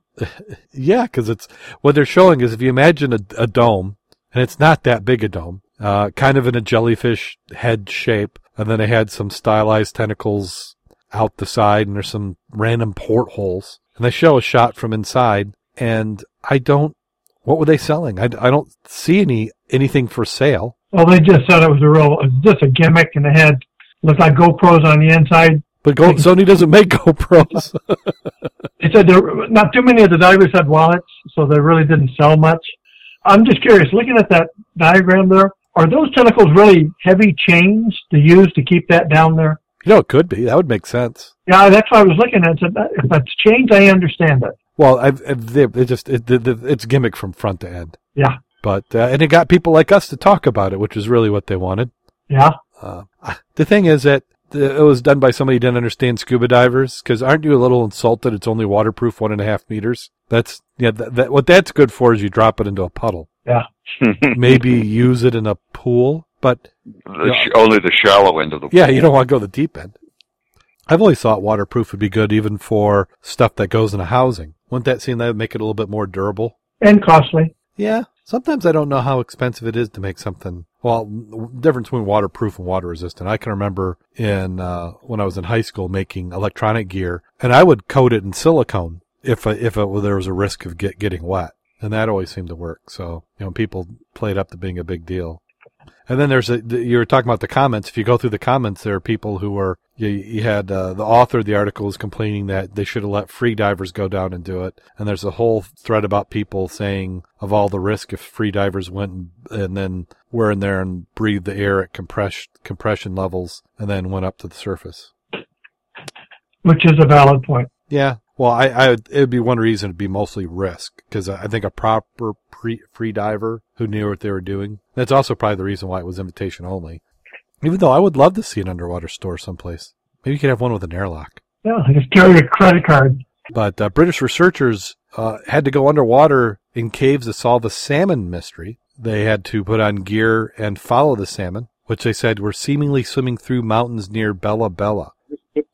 Yeah, because what they're showing is if you imagine a dome, and it's not that big a dome, kind of in a jellyfish head shape, and then they had some stylized tentacles out the side, and there's some random portholes. And they show a shot from inside, and what were they selling? I don't see anything for sale. Well, they just said it was just a gimmick, and they had looked like GoPros on the inside. But Sony doesn't make GoPros. They said not too many of the divers had wallets, so they really didn't sell much. I'm just curious, looking at that diagram there, are those tentacles really heavy chains to use to keep that down there? It could be. That would make sense. Yeah, that's what I was looking at. If it's chains, I understand it. Well, it's gimmick from front to end. Yeah. But and it got people like us to talk about it, which is really what they wanted. Yeah. The thing is that it was done by somebody who didn't understand scuba divers, because aren't you a little insulted it's only waterproof 1.5 meters? What that's good for is you drop it into a puddle. Yeah. Maybe use it in a pool, but only the shallow end of the pool. Yeah, you don't want to go the deep end. I've always thought waterproof would be good even for stuff that goes into housing. Wouldn't that seem that would make it a little bit more durable? And costly. Yeah. Sometimes I don't know how expensive it is to make something. Well, the difference between waterproof and water resistant. I can remember when I was in high school making electronic gear, and I would coat it in silicone if there was a risk of getting wet. And that always seemed to work. So, people played up to being a big deal. And then you were talking about the comments. If you go through the comments, there are people who were, you had the author of the article was complaining that they should have let free divers go down and do it. And there's a whole thread about people saying of all the risk if free divers went and then were in there and breathed the air at compression levels and then went up to the surface. Which is a valid point. Yeah. Well, it would be one reason to be mostly risk, because I think a proper free diver who knew what they were doing. That's also probably the reason why it was invitation only. Even though I would love to see an underwater store someplace. Maybe you could have one with an airlock. Yeah, just carry a credit card. But British researchers had to go underwater in caves to solve a salmon mystery. They had to put on gear and follow the salmon, which they said were seemingly swimming through mountains near Bella Bella.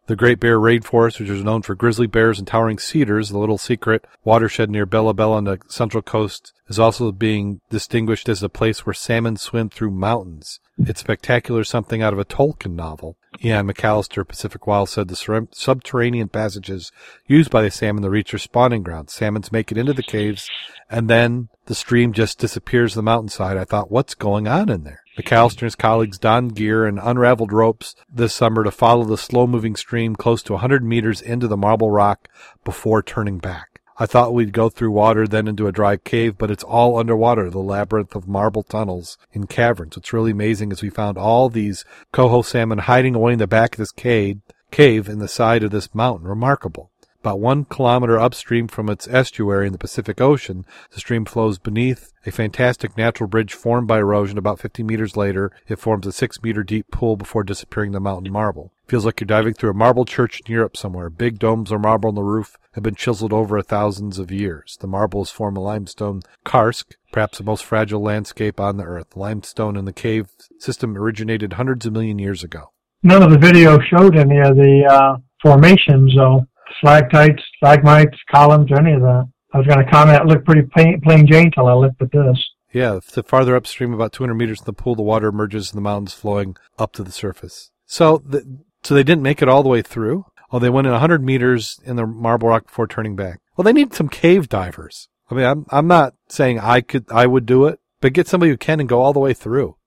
The Great Bear Rainforest, which is known for grizzly bears and towering cedars, the little secret watershed near Bella Bella on the central coast, is also being distinguished as the place where salmon swim through mountains. It's spectacular, something out of a Tolkien novel. Ian McAllister, Pacific Wild, said the subterranean passages used by the salmon to reach their spawning grounds. Salmons make it into the caves, and then the stream just disappears the mountainside. I thought, what's going on in there? McAllister and his colleagues donned gear and unraveled ropes this summer to follow the slow-moving stream close to 100 meters into the marble rock before turning back. I thought we'd go through water, then into a dry cave, but it's all underwater, the labyrinth of marble tunnels and caverns. What's really amazing is we found all these coho salmon hiding away in the back of this cave in the side of this mountain. Remarkable. About 1 kilometer upstream from its estuary in the Pacific Ocean, the stream flows beneath a fantastic natural bridge formed by erosion. About 50 meters later, it forms a 6-meter deep pool before disappearing in the mountain marble. Feels like you're diving through a marble church in Europe somewhere. Big domes of marble on the roof have been chiseled over thousands of years. The marbles form a limestone karst, perhaps the most fragile landscape on the earth. Limestone in the cave system originated hundreds of million years ago. None of the video showed any of the formations, though. Stalactites, stalagmites, columns, or any of that. I was going to comment, it looked pretty plain Jane till I looked at this. Yeah, the farther upstream, about 200 meters from the pool, the water emerges and the mountains flowing up to the surface. So they didn't make it all the way through? Oh, they went in 100 meters in the marble rock before turning back. Well, they need some cave divers. I mean, I'm not saying I would do it, but get somebody who can and go all the way through.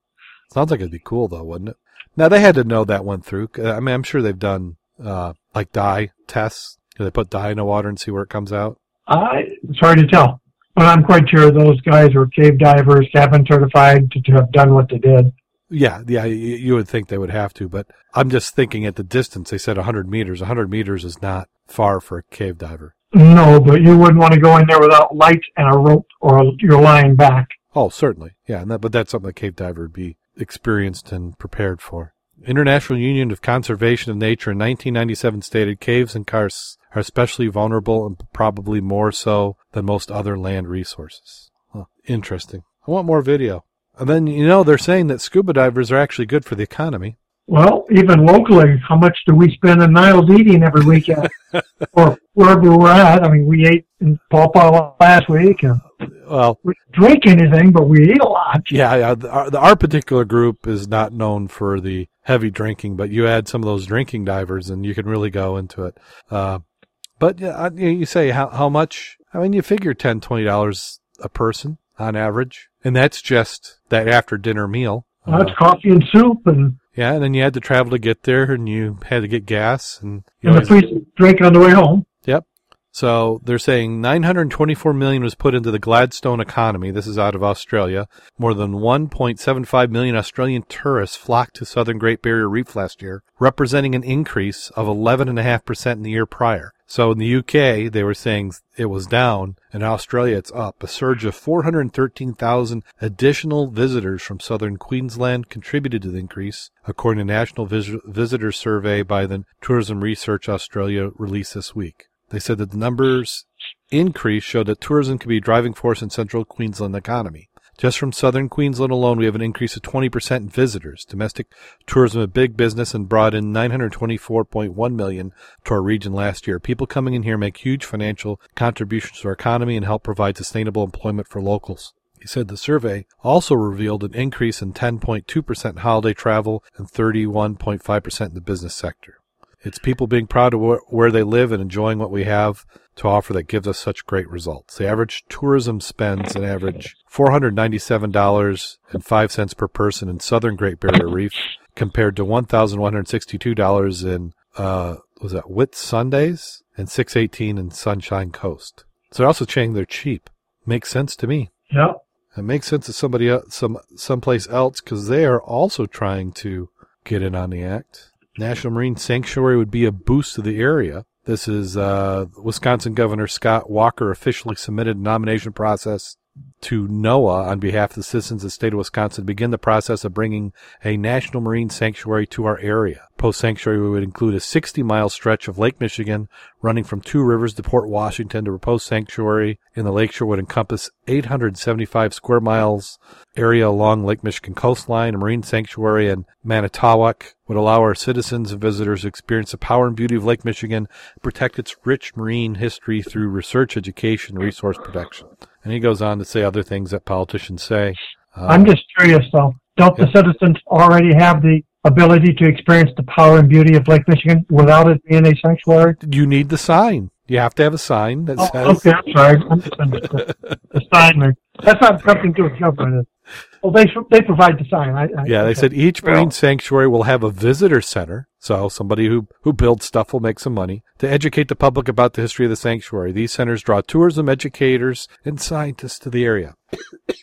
Sounds like it'd be cool, though, wouldn't it? Now, they had to know that one through. I mean, I'm sure they've done, like, dye tests. Do they put dye in the water and see where it comes out? It's hard to tell. But I'm quite sure those guys were cave divers, cabin certified to have done what they did. Yeah, you would think they would have to, but I'm just thinking at the distance. They said 100 meters. 100 meters is not far for a cave diver. No, but you wouldn't want to go in there without lights and a rope or your line back. Oh, certainly. Yeah, but that's something a cave diver would be experienced and prepared for. International Union of Conservation of Nature in 1997 stated caves and karsts are especially vulnerable and probably more so than most other land resources. Huh. Interesting. I want more video. And then, they're saying that scuba divers are actually good for the economy. Well, even locally, how much do we spend in Niles eating every weekend? Or wherever we're at. I mean, we ate in Pawpaw last week. And we drink anything, but we eat a lot. Yeah. Our particular group is not known for the heavy drinking, but you add some of those drinking divers and you can really go into it. But you say how much? I mean, you figure $10, $20 a person on average. And that's just that after-dinner meal. That's coffee and soup. Yeah, and then you had to travel to get there, and you had to get gas. And a free drink on the way home. Yep. So they're saying $924 million was put into the Gladstone economy. This is out of Australia. More than 1.75 million Australian tourists flocked to southern Great Barrier Reef last year, representing an increase of 11.5% in the year prior. So in the UK, they were saying it was down. In Australia, it's up. A surge of 413,000 additional visitors from southern Queensland contributed to the increase, according to National Visitor Survey by the Tourism Research Australia released this week. They said that the numbers increase showed that tourism could be a driving force in central Queensland economy. Just from southern Queensland alone, we have an increase of 20% in visitors. Domestic tourism, a big business, and brought in $924.1 million to our region last year. People coming in here make huge financial contributions to our economy and help provide sustainable employment for locals. He said the survey also revealed an increase in 10.2% in holiday travel and 31.5% in the business sector. It's people being proud of where they live and enjoying what we have to offer that gives us such great results. The average tourism spends an average $497.05 per person in southern Great Barrier Reef compared to $1,162 in, Whitsundays and $618 in Sunshine Coast. So they're also saying they're cheap. Makes sense to me. Yeah. It makes sense to somebody else, someplace else because they are also trying to get in on the act. National Marine Sanctuary would be a boost to the area. This is Wisconsin Governor Scott Walker officially submitted a nomination process to NOAA on behalf of the citizens of the state of Wisconsin to begin the process of bringing a National Marine Sanctuary to our area. Post-sanctuary would include a 60-mile stretch of Lake Michigan running from Two Rivers to Port Washington. The proposed sanctuary in the lakeshore would encompass 875 square miles area along Lake Michigan coastline. A marine sanctuary in Manitowoc would allow our citizens and visitors to experience the power and beauty of Lake Michigan, protect its rich marine history through research, education, and resource protection. And he goes on to say other things that politicians say. I'm just curious, though. Don't the citizens already have the ability to experience the power and beauty of Lake Michigan without it being a sanctuary? You need the sign. You have to have a sign that says... Okay, I'm sorry. I'm just understanding the sign. That's not something to jump on. Well, they provide the sign. They said each marine sanctuary will have a visitor center, so somebody who builds stuff will make some money, to educate the public about the history of the sanctuary. These centers draw tourism educators and scientists to the area.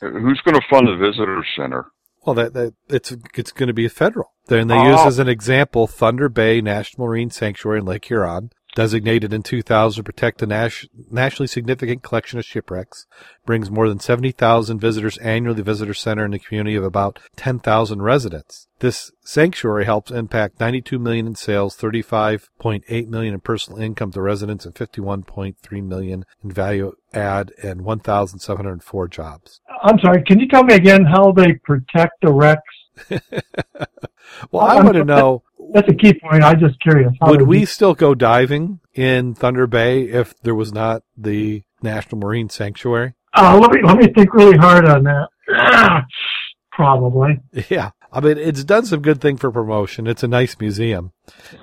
Who's going to fund the visitor center? Well, it's going to be federal. Then they use as an example Thunder Bay National Marine Sanctuary in Lake Huron. Designated in 2000 to protect the nationally significant collection of shipwrecks, brings more than 70,000 visitors annually to the visitor center in the community of about 10,000 residents. This sanctuary helps impact $92 million in sales, $35.8 million in personal income to residents, and $51.3 million in value add, and 1,704 jobs. I'm sorry, can you tell me again how they protect the wrecks? Well, I want to know. That's a key point. I'm just curious. Would we still go diving in Thunder Bay if there was not the National Marine Sanctuary? Let me think really hard on that. Probably. Yeah. I mean, it's done some good thing for promotion. It's a nice museum.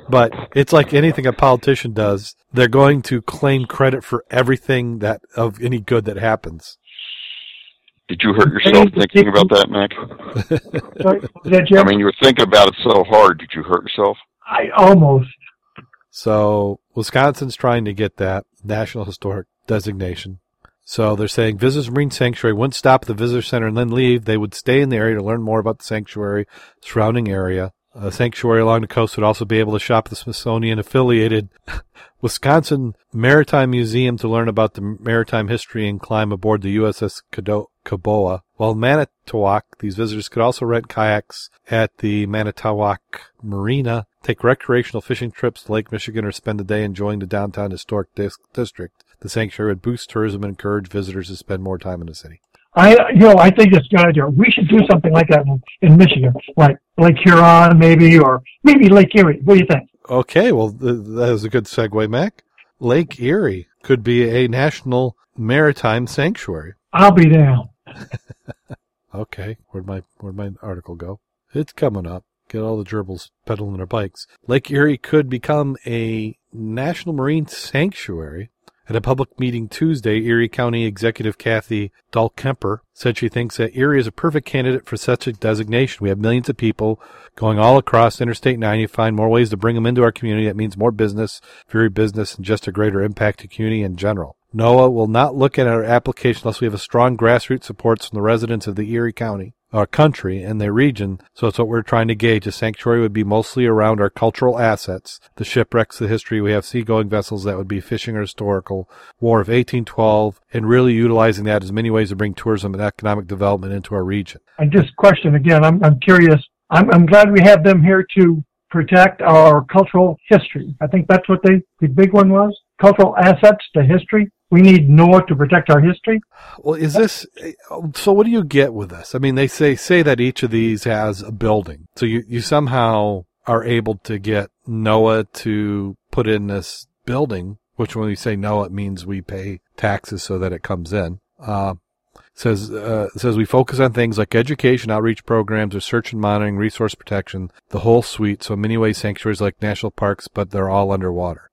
But it's like anything a politician does. They're going to claim credit for everything that of any good that happens. Did you hurt yourself thinking about that, Mac? Sorry, was that Jim? I mean, you were thinking about it so hard. Did you hurt yourself? I almost. So Wisconsin's trying to get that National Historic designation. So they're saying Visitors Marine Sanctuary wouldn't stop at the visitor center and then leave. They would stay in the area to learn more about the sanctuary, surrounding area. A sanctuary along the coast would also be able to shop at the Smithsonian-affiliated Wisconsin Maritime Museum to learn about the maritime history and climb aboard the USS Kaboa. While in Manitowoc, these visitors could also rent kayaks at the Manitowoc Marina, take recreational fishing trips to Lake Michigan, or spend the day enjoying the downtown historic district. The sanctuary would boost tourism and encourage visitors to spend more time in the city. I think it's a good idea. We should do something like that in Michigan, like Lake Huron, maybe, or maybe Lake Erie. What do you think? Okay, well, that is a good segue, Mac. Lake Erie could be a national maritime sanctuary. I'll be down. Okay, where'd my article go? It's coming up. Get all the gerbils pedaling their bikes. Lake Erie could become a national marine sanctuary. At a public meeting Tuesday, Erie County Executive Kathy Dahlkemper said she thinks that Erie is a perfect candidate for such a designation. We have millions of people going all across Interstate 9. You find more ways to bring them into our community. That means more business, very business, and just a greater impact to community in general. NOAA will not look at our application unless we have a strong grassroots support from the residents of the Erie County, our country, and their region. So it's what we're trying to gauge. A sanctuary would be mostly around our cultural assets, the shipwrecks, the history. We have seagoing vessels that would be fishing or historical, War of 1812, and really utilizing that as many ways to bring tourism and economic development into our region. I just question again. I'm curious. I'm glad we have them here to protect our cultural history. I think that's what the big one was. Cultural assets, the history. We need NOAA to protect our history. Well, so what do you get with this? I mean, they say that each of these has a building. So you somehow are able to get NOAA to put in this building, which when we say NOAA, it means we pay taxes so that it comes in. Says we focus on things like education, outreach programs, research and monitoring, resource protection, the whole suite. So in many ways, sanctuaries like national parks, but they're all underwater.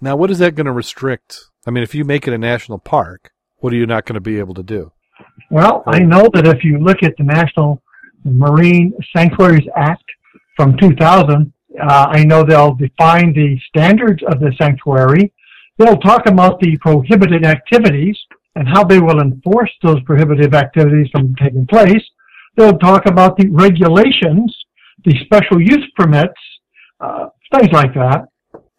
Now, what is that going to restrict? I mean, if you make it a national park, what are you not going to be able to do? Well, I know that if you look at the National Marine Sanctuaries Act from 2000, I know they'll define the standards of the sanctuary. They'll talk about the prohibited activities and how they will enforce those prohibitive activities from taking place. They'll talk about the regulations, the special use permits, things like that.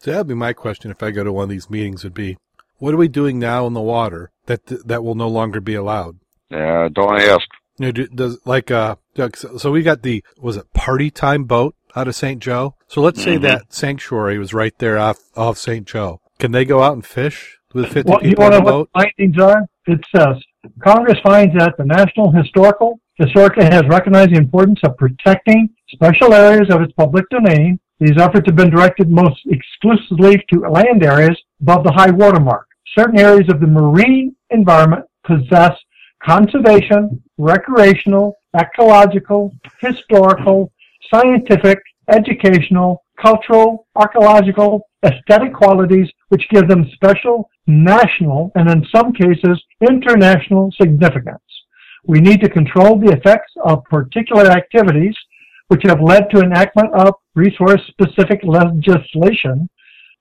So that'd be my question if I go to one of these meetings would be, what are we doing now in the water that will no longer be allowed? Yeah, don't ask. You know, so we got the, was it Party Time boat out of St. Joe? So let's say that sanctuary was right there off St. Joe. Can they go out and fish with 50 people on a boat? You know what the findings are? It says, Congress finds that the National Historically has recognized the importance of protecting special areas of its public domain. These efforts have been directed most exclusively to land areas above the high water mark. Certain areas of the marine environment possess conservation, recreational, ecological, historical, scientific, educational, cultural, archaeological, aesthetic qualities which give them special national and, in some cases, international significance. We need to control the effects of particular activities which have led to enactment of resource-specific legislation.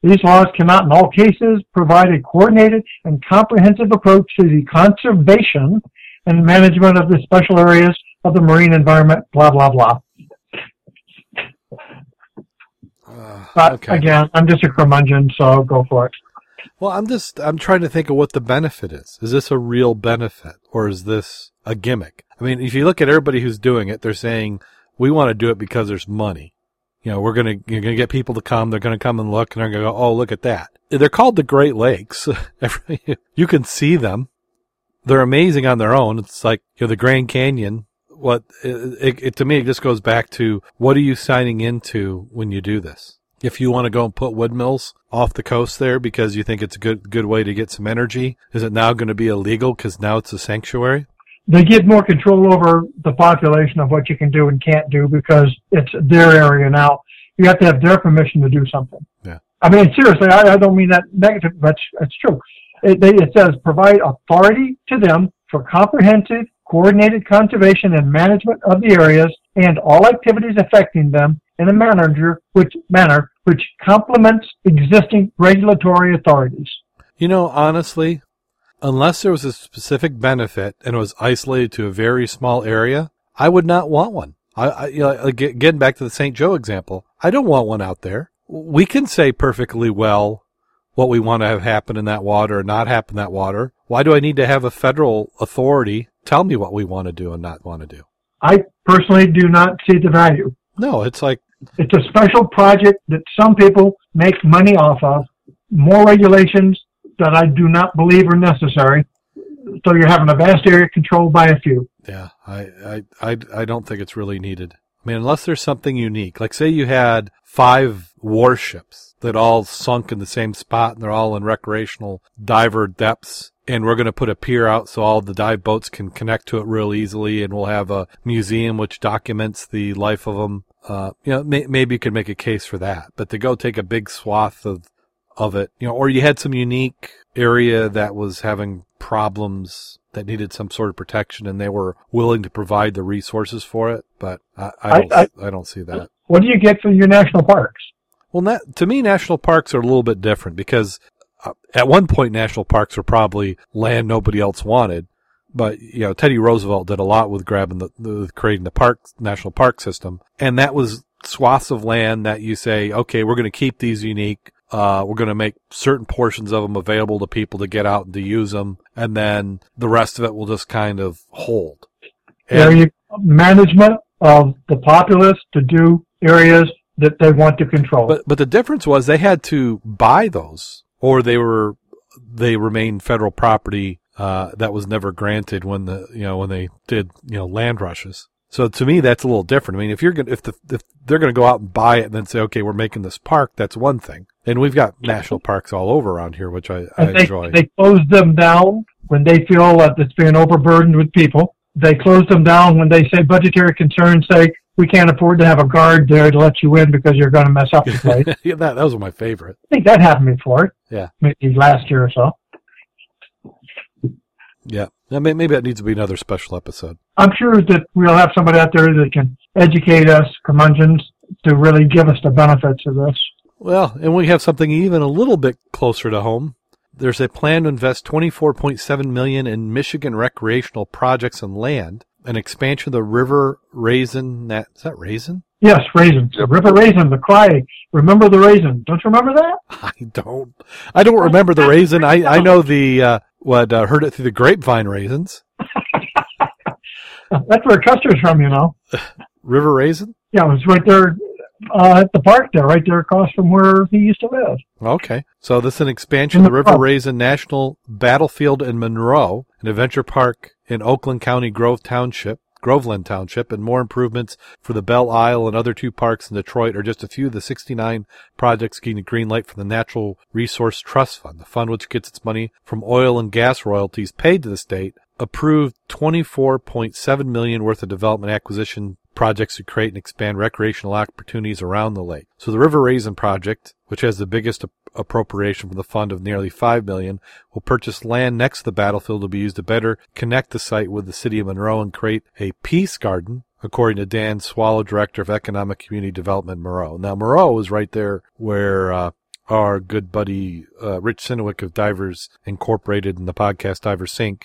These laws cannot, in all cases, provide a coordinated and comprehensive approach to the conservation and management of the special areas of the marine environment, blah, blah, blah. But okay. Again, I'm just a curmudgeon, so go for it. Well, I'm trying to think of what the benefit is. Is this a real benefit, or is this a gimmick? I mean, if you look at everybody who's doing it, they're saying, we want to do it because there's money. You know, you're going to get people to come. They're going to come and look, and they're going to go, oh, look at that. They're called the Great Lakes. You can see them. They're amazing on their own. It's like, you know, the Grand Canyon. To me, it just goes back to, what are you signing into when you do this? If you want to go and put windmills off the coast there because you think it's a good way to get some energy, is it now going to be illegal because now it's a sanctuary? They get more control over the population of what you can do and can't do because it's their area now. You have to have their permission to do something. Yeah. I mean, seriously, I don't mean that negative, but it's true. It says provide authority to them for comprehensive, coordinated conservation and management of the areas and all activities affecting them in a manner which complements existing regulatory authorities. You know, honestly, unless there was a specific benefit and it was isolated to a very small area, I would not want one. Getting back to the St. Joe example, I don't want one out there. We can say perfectly well what we want to have happen in that water or not happen in that water. Why do I need to have a federal authority tell me what we want to do and not want to do? I personally do not see the value. No, it's like... It's a special project that some people make money off of. More regulations that I do not believe are necessary. So you're having a vast area controlled by a few. Yeah, I don't think it's really needed. I mean, unless there's something unique. Like, say you had 5 warships that all sunk in the same spot and they're all in recreational diver depths, and we're going to put a pier out so all the dive boats can connect to it real easily, and we'll have a museum which documents the life of them. Maybe you could make a case for that. But to go take a big swath of it, you know, or you had some unique area that was having problems that needed some sort of protection, and they were willing to provide the resources for it. But I don't see that. What do you get from your national parks? Well, to me, national parks are a little bit different because at one point, national parks were probably land nobody else wanted. But, you know, Teddy Roosevelt did a lot with creating the national park system. And that was swaths of land that you say, okay, we're going to keep these unique. We're going to make certain portions of them available to people to get out and to use them. And then the rest of it will just kind of hold. Management of the populace to do areas that they want to control. But the difference was they had to buy those, or they remained federal property that was never granted when they did land rushes. So to me, that's a little different. I mean, if they're going to go out and buy it and then say, okay, we're making this park, that's one thing. And we've got national parks all over around here, which I enjoy. They close them down when they feel that it's being overburdened with people. They close them down when they say budgetary concerns say, we can't afford to have a guard there to let you in because you're going to mess up the place. Yeah, that was my favorite. I think that happened before. Yeah. Maybe last year or so. Yeah. Maybe that needs to be another special episode. I'm sure that we'll have somebody out there that can educate us, curmudgeons, to really give us the benefits of this. Well, and we have something even a little bit closer to home. There's a plan to invest $24.7 million in Michigan recreational projects and land, an expansion of the River Raisin. Is that Raisin? Yes, Raisin. Yep. River Raisin, the cry. Remember the Raisin. Don't you remember that? I don't remember the Raisin. I know the, heard it through the grapevine raisins. That's where Custer's from, you know. River Raisin? Yeah, it was right there. At the park there, right there across from where he used to live. Okay. So this is an expansion of the River Raisin National Battlefield in Monroe, an adventure park in Oakland County, Groveland Township, and more improvements for the Belle Isle and other 2 parks in Detroit are just a few of the 69 projects getting a green light from the Natural Resource Trust Fund. The fund, which gets its money from oil and gas royalties paid to the state, approved $24.7 million worth of development acquisition projects to create and expand recreational opportunities around the lake. So the River Raisin project, which has the biggest appropriation from the fund of nearly $5 million, will purchase land next to the battlefield to be used to better connect the site with the city of Monroe and create a peace garden, according to Dan Swallow, Director of Economic Community Development, Monroe. Now, Monroe is right there where our good buddy Rich Sinowick of Divers Incorporated and the podcast Divers Inc.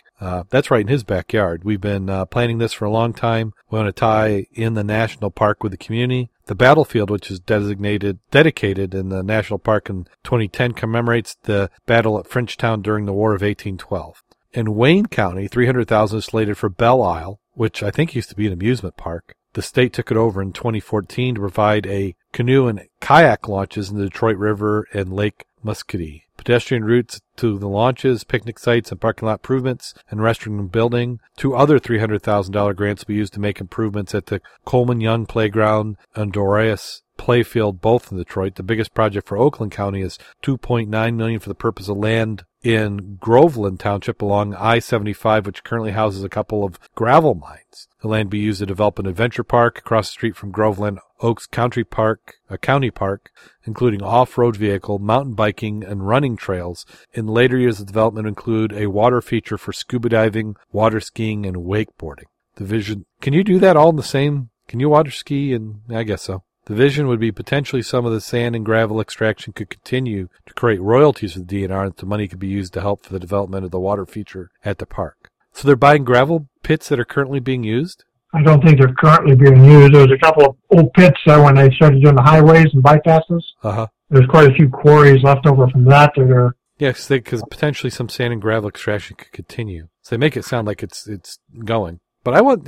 That's right in his backyard. We've been planning this for a long time. We want to tie in the national park with the community. The battlefield, which is dedicated in the National Park in 2010, commemorates the battle at Frenchtown during the War of 1812. In Wayne County, 300,000 is slated for Belle Isle, which I think used to be an amusement park. The state took it over in 2014 to provide a canoe and kayak launches in the Detroit River and Lake Muscatee. Pedestrian routes to the launches, picnic sites, and parking lot improvements, and restroom building. Two other $300,000 grants will be used to make improvements at the Coleman Young Playground and Dorias Playfield, both in Detroit. The biggest project for Oakland County is $2.9 million for the purpose of land in Groveland Township along I-75, which currently houses a couple of gravel mines. The land be used to develop an adventure park across the street from Groveland Oaks County Park, including off-road vehicle, mountain biking, and running trails. In later years, the development include a water feature for scuba diving, water skiing, and wakeboarding. The vision, can you do that all in the same? Can you water ski? And I guess so. The vision would be potentially some of the sand and gravel extraction could continue to create royalties for the DNR, and the money could be used to help for the development of the water feature at the park. So they're buying gravel pits that are currently being used? I don't think they're currently being used. There's a couple of old pits when they started doing the highways and bypasses. Uh-huh. There's quite a few quarries left over from that that are... Yes, because potentially some sand and gravel extraction could continue. So they make it sound like it's going. But I want,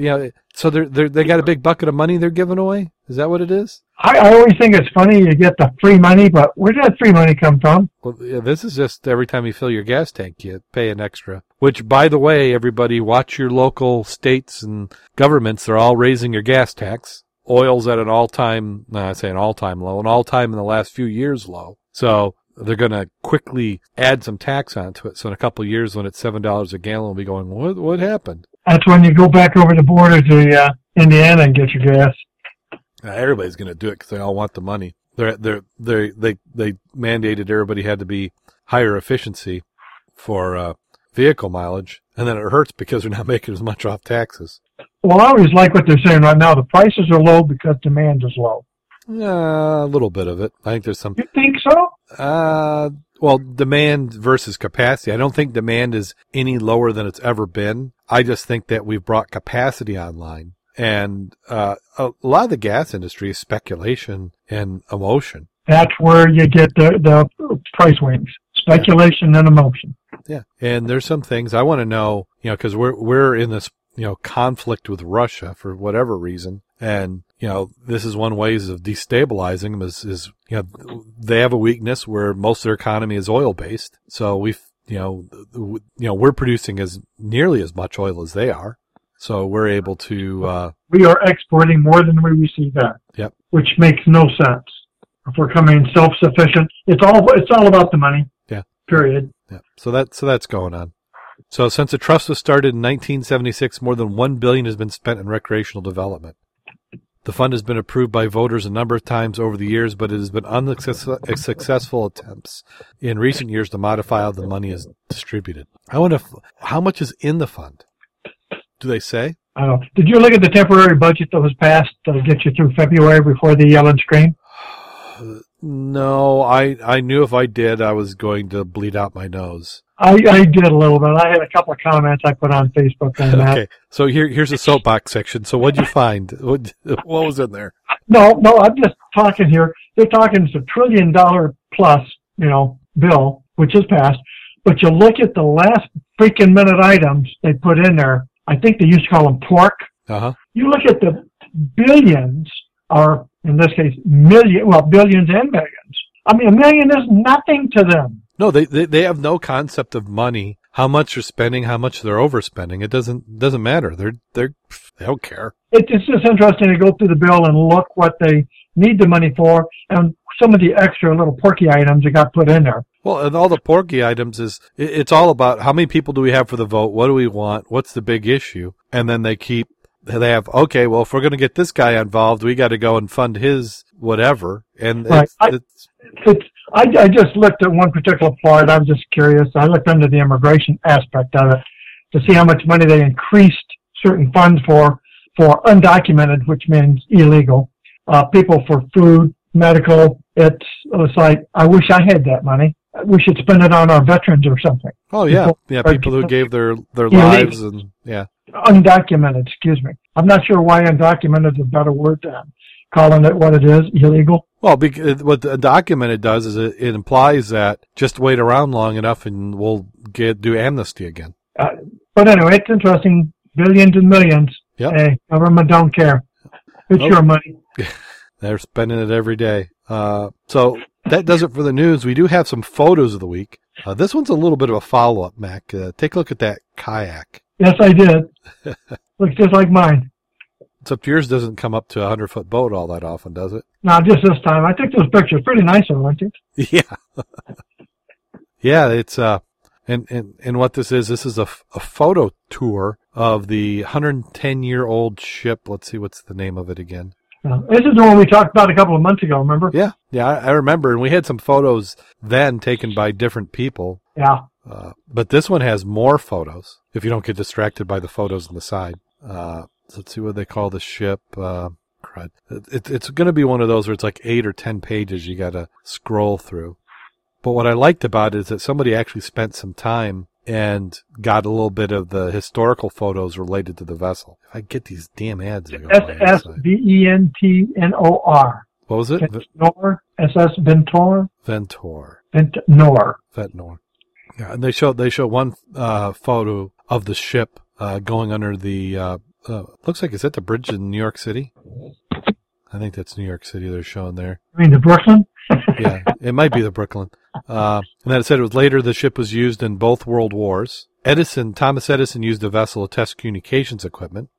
so they got a big bucket of money they're giving away? Is that what it is? I always think it's funny you get the free money, but where did that free money come from? Well, yeah, this is just every time you fill your gas tank, you pay an extra. Which, by the way, everybody, watch your local states and governments. They're all raising your gas tax. Oil's at an all-time in the last few years low. So they're going to quickly add some tax onto it. So in a couple of years, when it's $7 a gallon, we'll be going, what happened? That's when you go back over the border to Indiana and get your gas. Everybody's going to do it because they all want the money. They mandated everybody had to be higher efficiency for vehicle mileage, and then it hurts because they're not making as much off taxes. Well, I always like what they're saying right now. The prices are low because demand is low. A little bit of it. I think there's some. You think so? Well, demand versus capacity. I don't think demand is any lower than it's ever been. I just think that we've brought capacity online. And a lot of the gas industry is speculation and emotion. That's where you get the price wings, speculation and emotion. Yeah, and there's some things I want to know, because we're in this conflict with Russia for whatever reason, and this is one ways of destabilizing them is they have a weakness where most of their economy is oil based, so we've we're producing as nearly as much oil as they are. So we're able to... we are exporting more than we receive back. Yep. Which makes no sense. If we're coming self-sufficient, it's all about the money. Yeah. Period. Yeah. So that's going on. So since the trust was started in 1976, more than $1 billion has been spent in recreational development. The fund has been approved by voters a number of times over the years, but it has been unsuccessful attempts in recent years to modify how the money is distributed. I wonder how much is in the fund. Do they say? I don't know. Did you look at the temporary budget that was passed that'll get you through February before the yell and scream? No, I knew if I did, I was going to bleed out my nose. I did a little bit. I had a couple of comments I put on Facebook on that. Okay, so here's a soapbox section. So what'd you find? What was in there? No, I'm just talking here. They're talking it's $1 trillion plus, bill, which is passed. But you look at the last freaking minute items they put in there. I think they used to call them pork. Uh-huh. You look at the billions, or in this case, billions and billions. I mean, $1 million is nothing to them. No, they have no concept of money, how much they're spending, how much they're overspending. It doesn't matter. They don't care. It's just interesting to go through the bill and look what they need the money for and some of the extra little porky items that got put in there. Well, and all the porky items it's all about how many people do we have for the vote? What do we want? What's the big issue? And then if we're going to get this guy involved, we got to go and fund his whatever. And right. I just looked at one particular part. I'm just curious. I looked under the immigration aspect of it to see how much money they increased certain funds for undocumented, which means illegal, people for food, medical. It was like, I wish I had that money. We should spend it on our veterans or something. Oh, yeah. People who gave their lives and, yeah. Undocumented, excuse me. I'm not sure why undocumented is a better word than calling it what it is, illegal? Well, what the document it does is it implies that just wait around long enough and we'll do amnesty again. But anyway, it's interesting. Billions and millions. Yep. Hey, government don't care. It's your money. They're spending it every day. So that does it for the news. We do have some photos of the week. This one's a little bit of a follow-up, Mac. Take a look at that kayak. Yes, I did. Looks just like mine. Except yours doesn't come up to a 100-foot boat all that often, does it? No, just this time. I took those pictures. Pretty nice one, weren't you? Yeah. Yeah, it's... And what this is a photo tour of the 110-year-old ship. Let's see, what's the name of it again? This is the one we talked about a couple of months ago, remember? Yeah, I remember. And we had some photos then taken by different people. Yeah. But this one has more photos, if you don't get distracted by the photos on the side. Let's see what they call the ship. Crud. It's going to be one of those where it's like 8 or 10 pages you got to scroll through. But what I liked about it is that somebody actually spent some time and got a little bit of the historical photos related to the vessel. If I get these damn ads. SSVENTNOR. What was it? Ventnor. SS Ventor. Ventor. Ventnor. Ventnor. Yeah, and they show one photo of the ship going under the, looks like, is that the bridge in New York City? I think that's New York City they're showing there. You mean the Brooklyn? Yeah, it might be the Brooklyn. And then it said it was later the ship was used in both World Wars. Thomas Edison used the vessel to test communications equipment.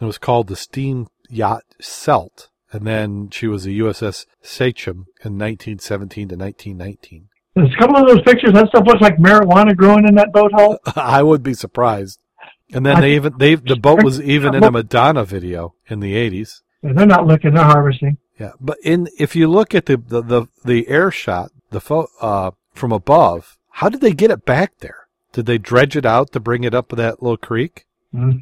It was called the steam yacht Selt. And then she was the USS Sachem in 1917 to 1919. There's a couple of those pictures. That stuff looks like marijuana growing in that boat hull. I would be surprised. And then the boat was even in a Madonna video in the 80s. Yeah, they're not looking, they're harvesting. Yeah, but if you look at the air shot, from above, how did they get it back there? Did they dredge it out to bring it up that little creek? Mm-hmm.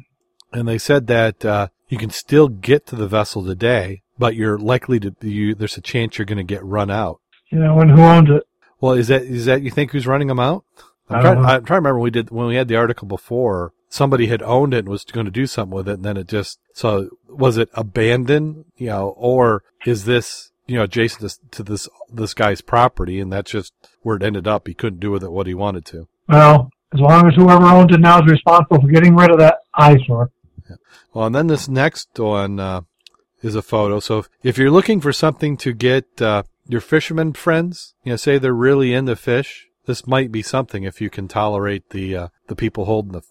And they said that you can still get to the vessel today, but you're likely there's a chance you're going to get run out. You know, and who owns it? Well, is that you think who's running them out? I'm trying to remember when we had the article before. Somebody had owned it and was going to do something with it, and then so was it abandoned, you know, or is this, you know, adjacent to this guy's property, and that's just where it ended up? He couldn't do with it what he wanted to. Well, as long as whoever owned it now is responsible for getting rid of that eyesore. Yeah. Well, and then this next one is a photo. So if you're looking for something to get your fishermen friends, you know, say they're really into fish, this might be something if you can tolerate the people holding the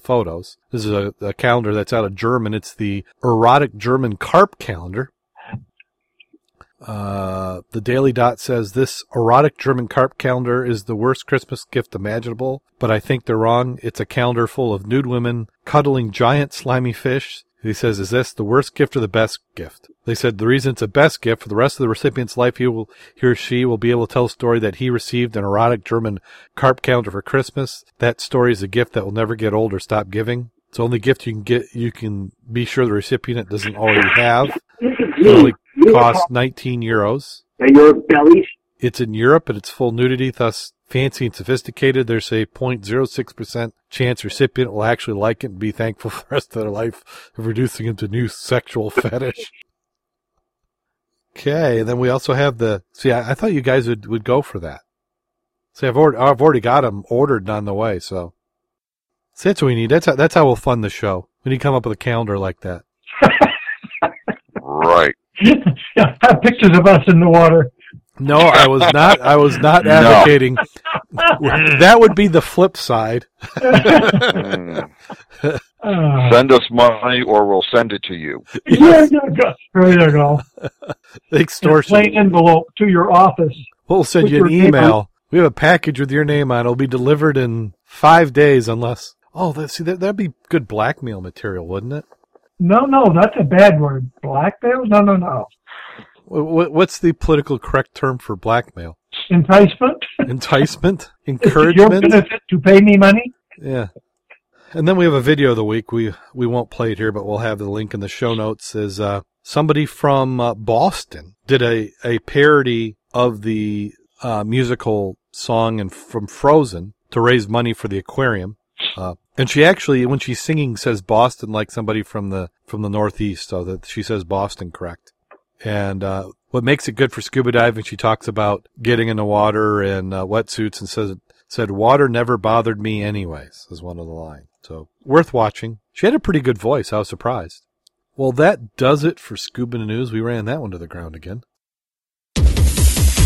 photos. This is a calendar that's out of German. It's the erotic German carp calendar. The Daily Dot says this erotic German carp calendar is the worst Christmas gift imaginable, but I think they're wrong. It's a calendar full of nude women cuddling giant slimy fish. He says, is this the worst gift or the best gift? They said the reason it's a best gift, for the rest of the recipient's life, he or she will be able to tell a story that he received an erotic German carp calendar for Christmas. That story is a gift that will never get old or stop giving. It's the only gift you can get. You can be sure the recipient doesn't already have. It only costs 19 euros. And your bellies? It's in Europe, and it's full nudity, thus fancy and sophisticated. There's a 0.06% chance recipient will actually like it and be thankful for the rest of their life of reducing him to new sexual fetish. Okay, and then we also have I thought you guys would go for that. See, I've already got them ordered and on the way, so. See, that's what we need. That's how we'll fund the show. We need to come up with a calendar like that. Right. Yeah, have pictures of us in the water. No, I was not advocating. No. That would be the flip side. Send us money or we'll send it to you. Yes. There you go. Extortion. Plain envelope to your office. We'll send you an email. We have a package with your name on it. It'll be delivered in 5 days unless... Oh, that'd be good blackmail material, wouldn't it? No, that's a bad word. Blackmail? No. What's the political correct term for blackmail? Enticement. Enticement? Encouragement? Your benefit to pay me money? Yeah. And then we have a video of the week. We won't play it here, but we'll have the link in the show notes. Is somebody from Boston did a parody of the musical song from Frozen to raise money for the aquarium. And she actually, when she's singing, says Boston like somebody from the Northeast, so that she says Boston correct. and what makes it good for scuba diving. She talks about getting in the water and wetsuits, and said water never bothered me anyways, is one of the lines. So worth watching. She had a pretty good voice. I was surprised. Well, that does it for Scuba News. We ran that one to the ground again.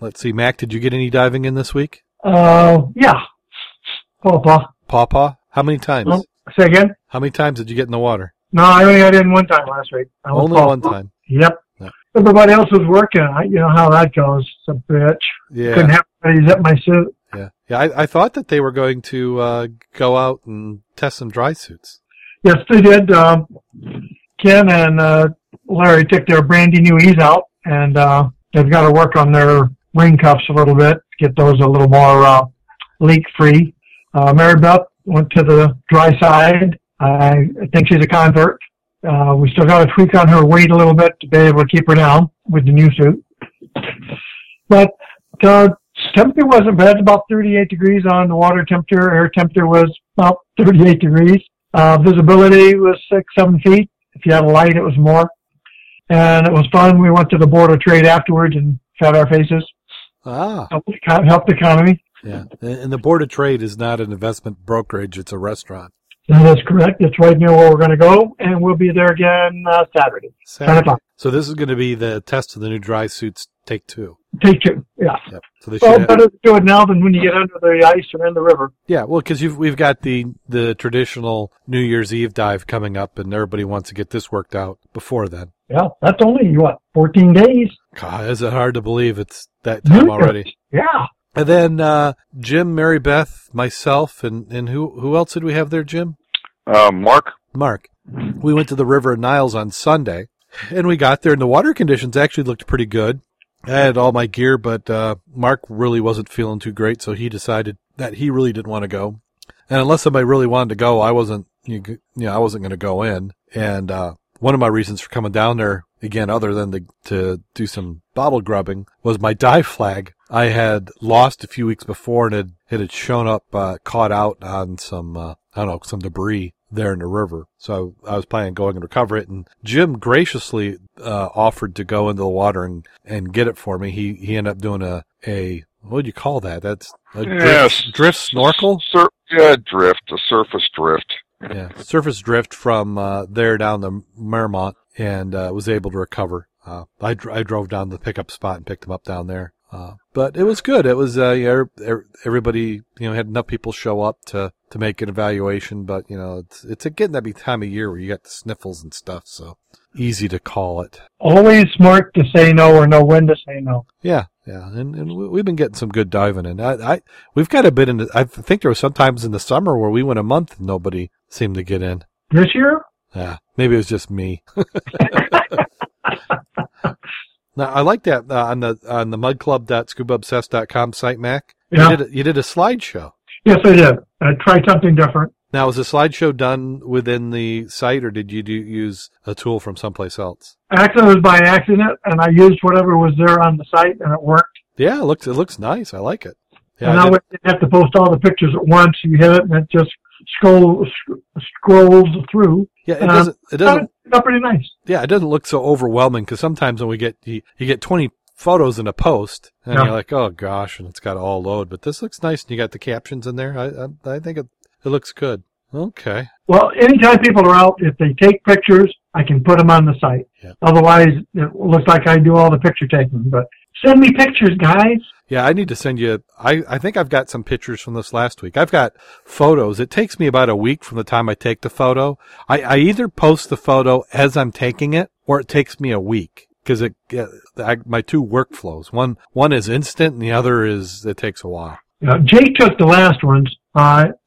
Let's see, Mac, did you get any diving in this week? Yeah. Pawpaw. Pawpaw? How many times? Oh, say again? How many times did you get in the water? No, I only got in one time last week. Only one time? Yep. No. Everybody else was working. You know how that goes. It's a bitch. Yeah. Couldn't have anybody's up my suit. Yeah. I thought that they were going to go out and test some dry suits. Yes, they did. Ken and Larry took their brandy new E's out, and they've got to work on their wing cuffs a little bit, get those a little more leak-free. Mary Beth went to the dry side. I think she's a convert. We still got to tweak on her weight a little bit to be able to keep her down with the new suit. But the temperature wasn't bad. It's about 38 degrees on the water temperature. Air temperature was about 38 degrees. Visibility was 6-7 feet. If you had a light, it was more. And it was fun. We went to the Board of Trade afterwards and fed our faces. Helped the economy. Yeah, and the Board of Trade is not an investment brokerage; it's a restaurant. That is correct. It's right near where we're going to go, and we'll be there again Saturday. 10 o'clock. So this is going to be the test of the new dry suits, take two. Take two, yeah. Yep. So it's better to do it now than when you get under the ice or in the river. Yeah, well, because we've got the traditional New Year's Eve dive coming up, and everybody wants to get this worked out before then. Yeah, that's only, 14 days? God, is it hard to believe it's that time already? Yeah. And then Jim, Mary Beth, myself, and who else did we have there, Jim? Mark. We went to the River of Niles on Sunday, and we got there, and the water conditions actually looked pretty good. I had all my gear, but Mark really wasn't feeling too great, so he decided that he really didn't want to go. And unless somebody really wanted to go, I wasn't going to go in. And one of my reasons for coming down there, again, other than to do some bottle grubbing, was my dive flag I had lost a few weeks before, and it had shown up, caught out on some, some debris there in the river. So I was planning on going and recover it, and Jim graciously offered to go into the water and get it for me. He ended up doing a what would you call that? That's a drift snorkel? A surface drift. Yeah, surface drift from there down the Mermont, and was able to recover. I drove down to the pickup spot and picked him up down there. But it was good. It was everybody had enough people show up to make an evaluation. But it's again that time of year where you got the sniffles and stuff, so easy to call it. Always smart to say no or know when to say no. Yeah, and we've been getting some good diving in. We've got a bit in. I think there was sometimes in the summer where we went a month and nobody seemed to get in. This year? Yeah, maybe it was just me. Now, I like that on the mudclub.scubaobsessed.com site, Mac. Yeah. You did a slideshow. Yes, I did. I tried something different. Now, was the slideshow done within the site, or did you use a tool from someplace else? Actually, it was by accident, and I used whatever was there on the site, and it worked. Yeah, it looks nice. I like it. Yeah, and I didn't have to post all the pictures at once. You hit it, and it just scrolls through. Yeah, it doesn't. Not pretty nice. Yeah, it doesn't look so overwhelming, because sometimes when we get you get 20 photos in a post, and you're like, oh gosh, and it's got all load. But this looks nice, and you got the captions in there. I think it looks good. Okay. Well, anytime people are out, if they take pictures, I can put them on the site. Yeah. Otherwise, it looks like I do all the picture taking. But send me pictures, guys. Yeah, I need to send you. I think I've got some pictures from this last week. I've got photos. It takes me about a week from the time I take the photo. I either post the photo as I'm taking it, or it takes me a week because my two workflows. One is instant, and the other is it takes a while. Yeah, Jake took the last ones.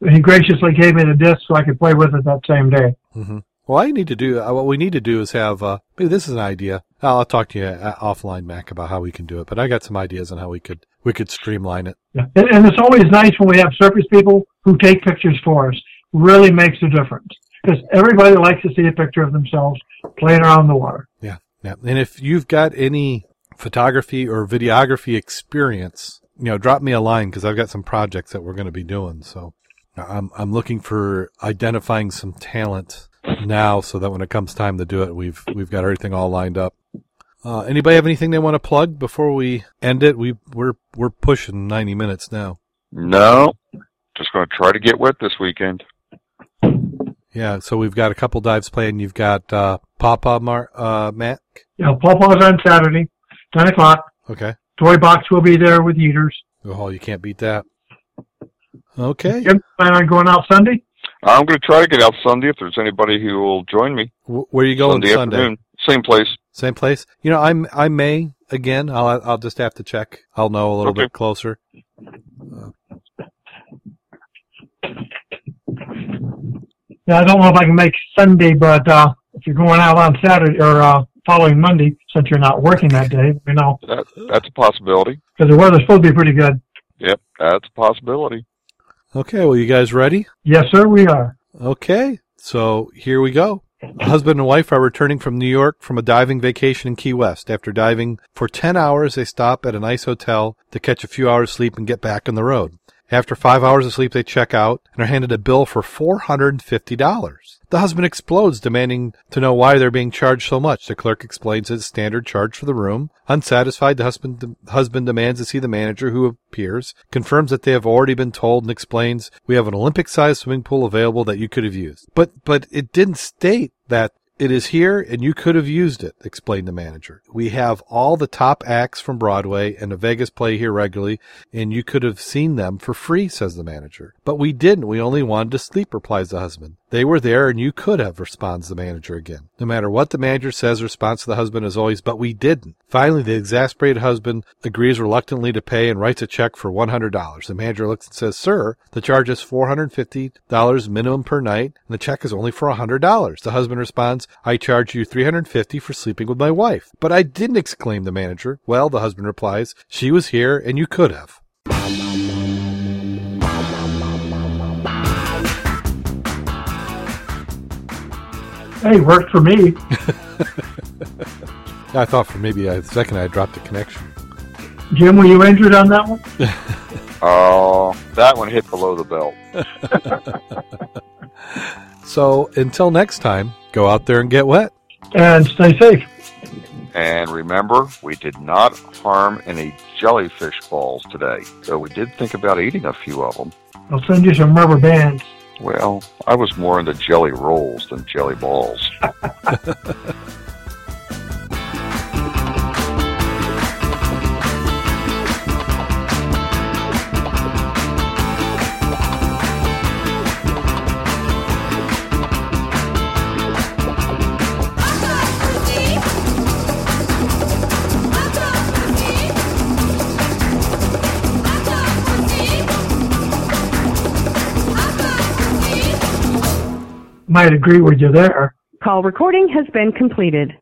He graciously gave me the disc so I could play with it that same day. Mm-hmm. Well, what we need to do is have maybe this is an idea. I'll talk to you offline, Mac, about how we can do it. But I got some ideas on how we could streamline it. Yeah. And it's always nice when we have surface people who take pictures for us. Really makes a difference, because everybody likes to see a picture of themselves playing around the water. Yeah, yeah. And if you've got any photography or videography experience, you know, drop me a line, because I've got some projects that we're going to be doing. So I'm looking for identifying some talent now, so that when it comes time to do it, we've got everything all lined up. Anybody have anything they want to plug before we end it? We're pushing 90 minutes now. No, just going to try to get wet this weekend. Yeah, so we've got a couple dives playing. You've got Pawpaw, Mac? Yeah, Pawpaw's on Saturday, 10 o'clock. Okay. Toy Box will be there with eaters. Oh, you can't beat that. Okay. You plan on going out Sunday? I'm going to try to get out Sunday if there's anybody who will join me. Where are you going Sunday? Afternoon. Same place. Same place? You know, I may, again, I'll just have to check. I'll know a little bit closer. Yeah, I don't know if I can make Sunday, but if you're going out on Saturday or following Monday, since you're not working that day, you know. That's a possibility. Because the weather's supposed to be pretty good. Yep, that's a possibility. Okay, well, you guys ready? Yes, sir, we are. Okay, so here we go. A husband and wife are returning from New York from a diving vacation in Key West. After diving for 10 hours, they stop at a nice hotel to catch a few hours sleep and get back on the road. After 5 hours of sleep, they check out and are handed a bill for $450. The husband explodes, demanding to know why they're being charged so much. The clerk explains his standard charge for the room. Unsatisfied, the husband demands to see the manager, who appears, confirms that they have already been told, and explains, "We have an Olympic-sized swimming pool available that you could have used." But it didn't state that it is here and you could have used it, explained the manager. "We have all the top acts from Broadway and the Vegas play here regularly, and you could have seen them for free," says the manager. "But we didn't. We only wanted to sleep," replies the husband. "They were there and you could have," responds the manager again. No matter what the manager says, the response to the husband is always, "But we didn't." Finally, the exasperated husband agrees reluctantly to pay and writes a check for $100. The manager looks and says, "Sir, the charge is $450 minimum per night, and the check is only for $100. The husband responds, "I charge you $350 for sleeping with my wife." "But I didn't," exclaimed the manager. "Well," the husband replies, "she was here and you could have." Hey, worked for me. I thought for maybe a second I dropped the connection. Jim, were you injured on that one? Oh, that one hit below the belt. So until next time, go out there and get wet. And stay safe. And remember, we did not harm any jellyfish balls today, so we did think about eating a few of them. I'll send you some rubber bands. Well, I was more into jelly rolls than jelly balls. Might agree with you there. Call recording has been completed.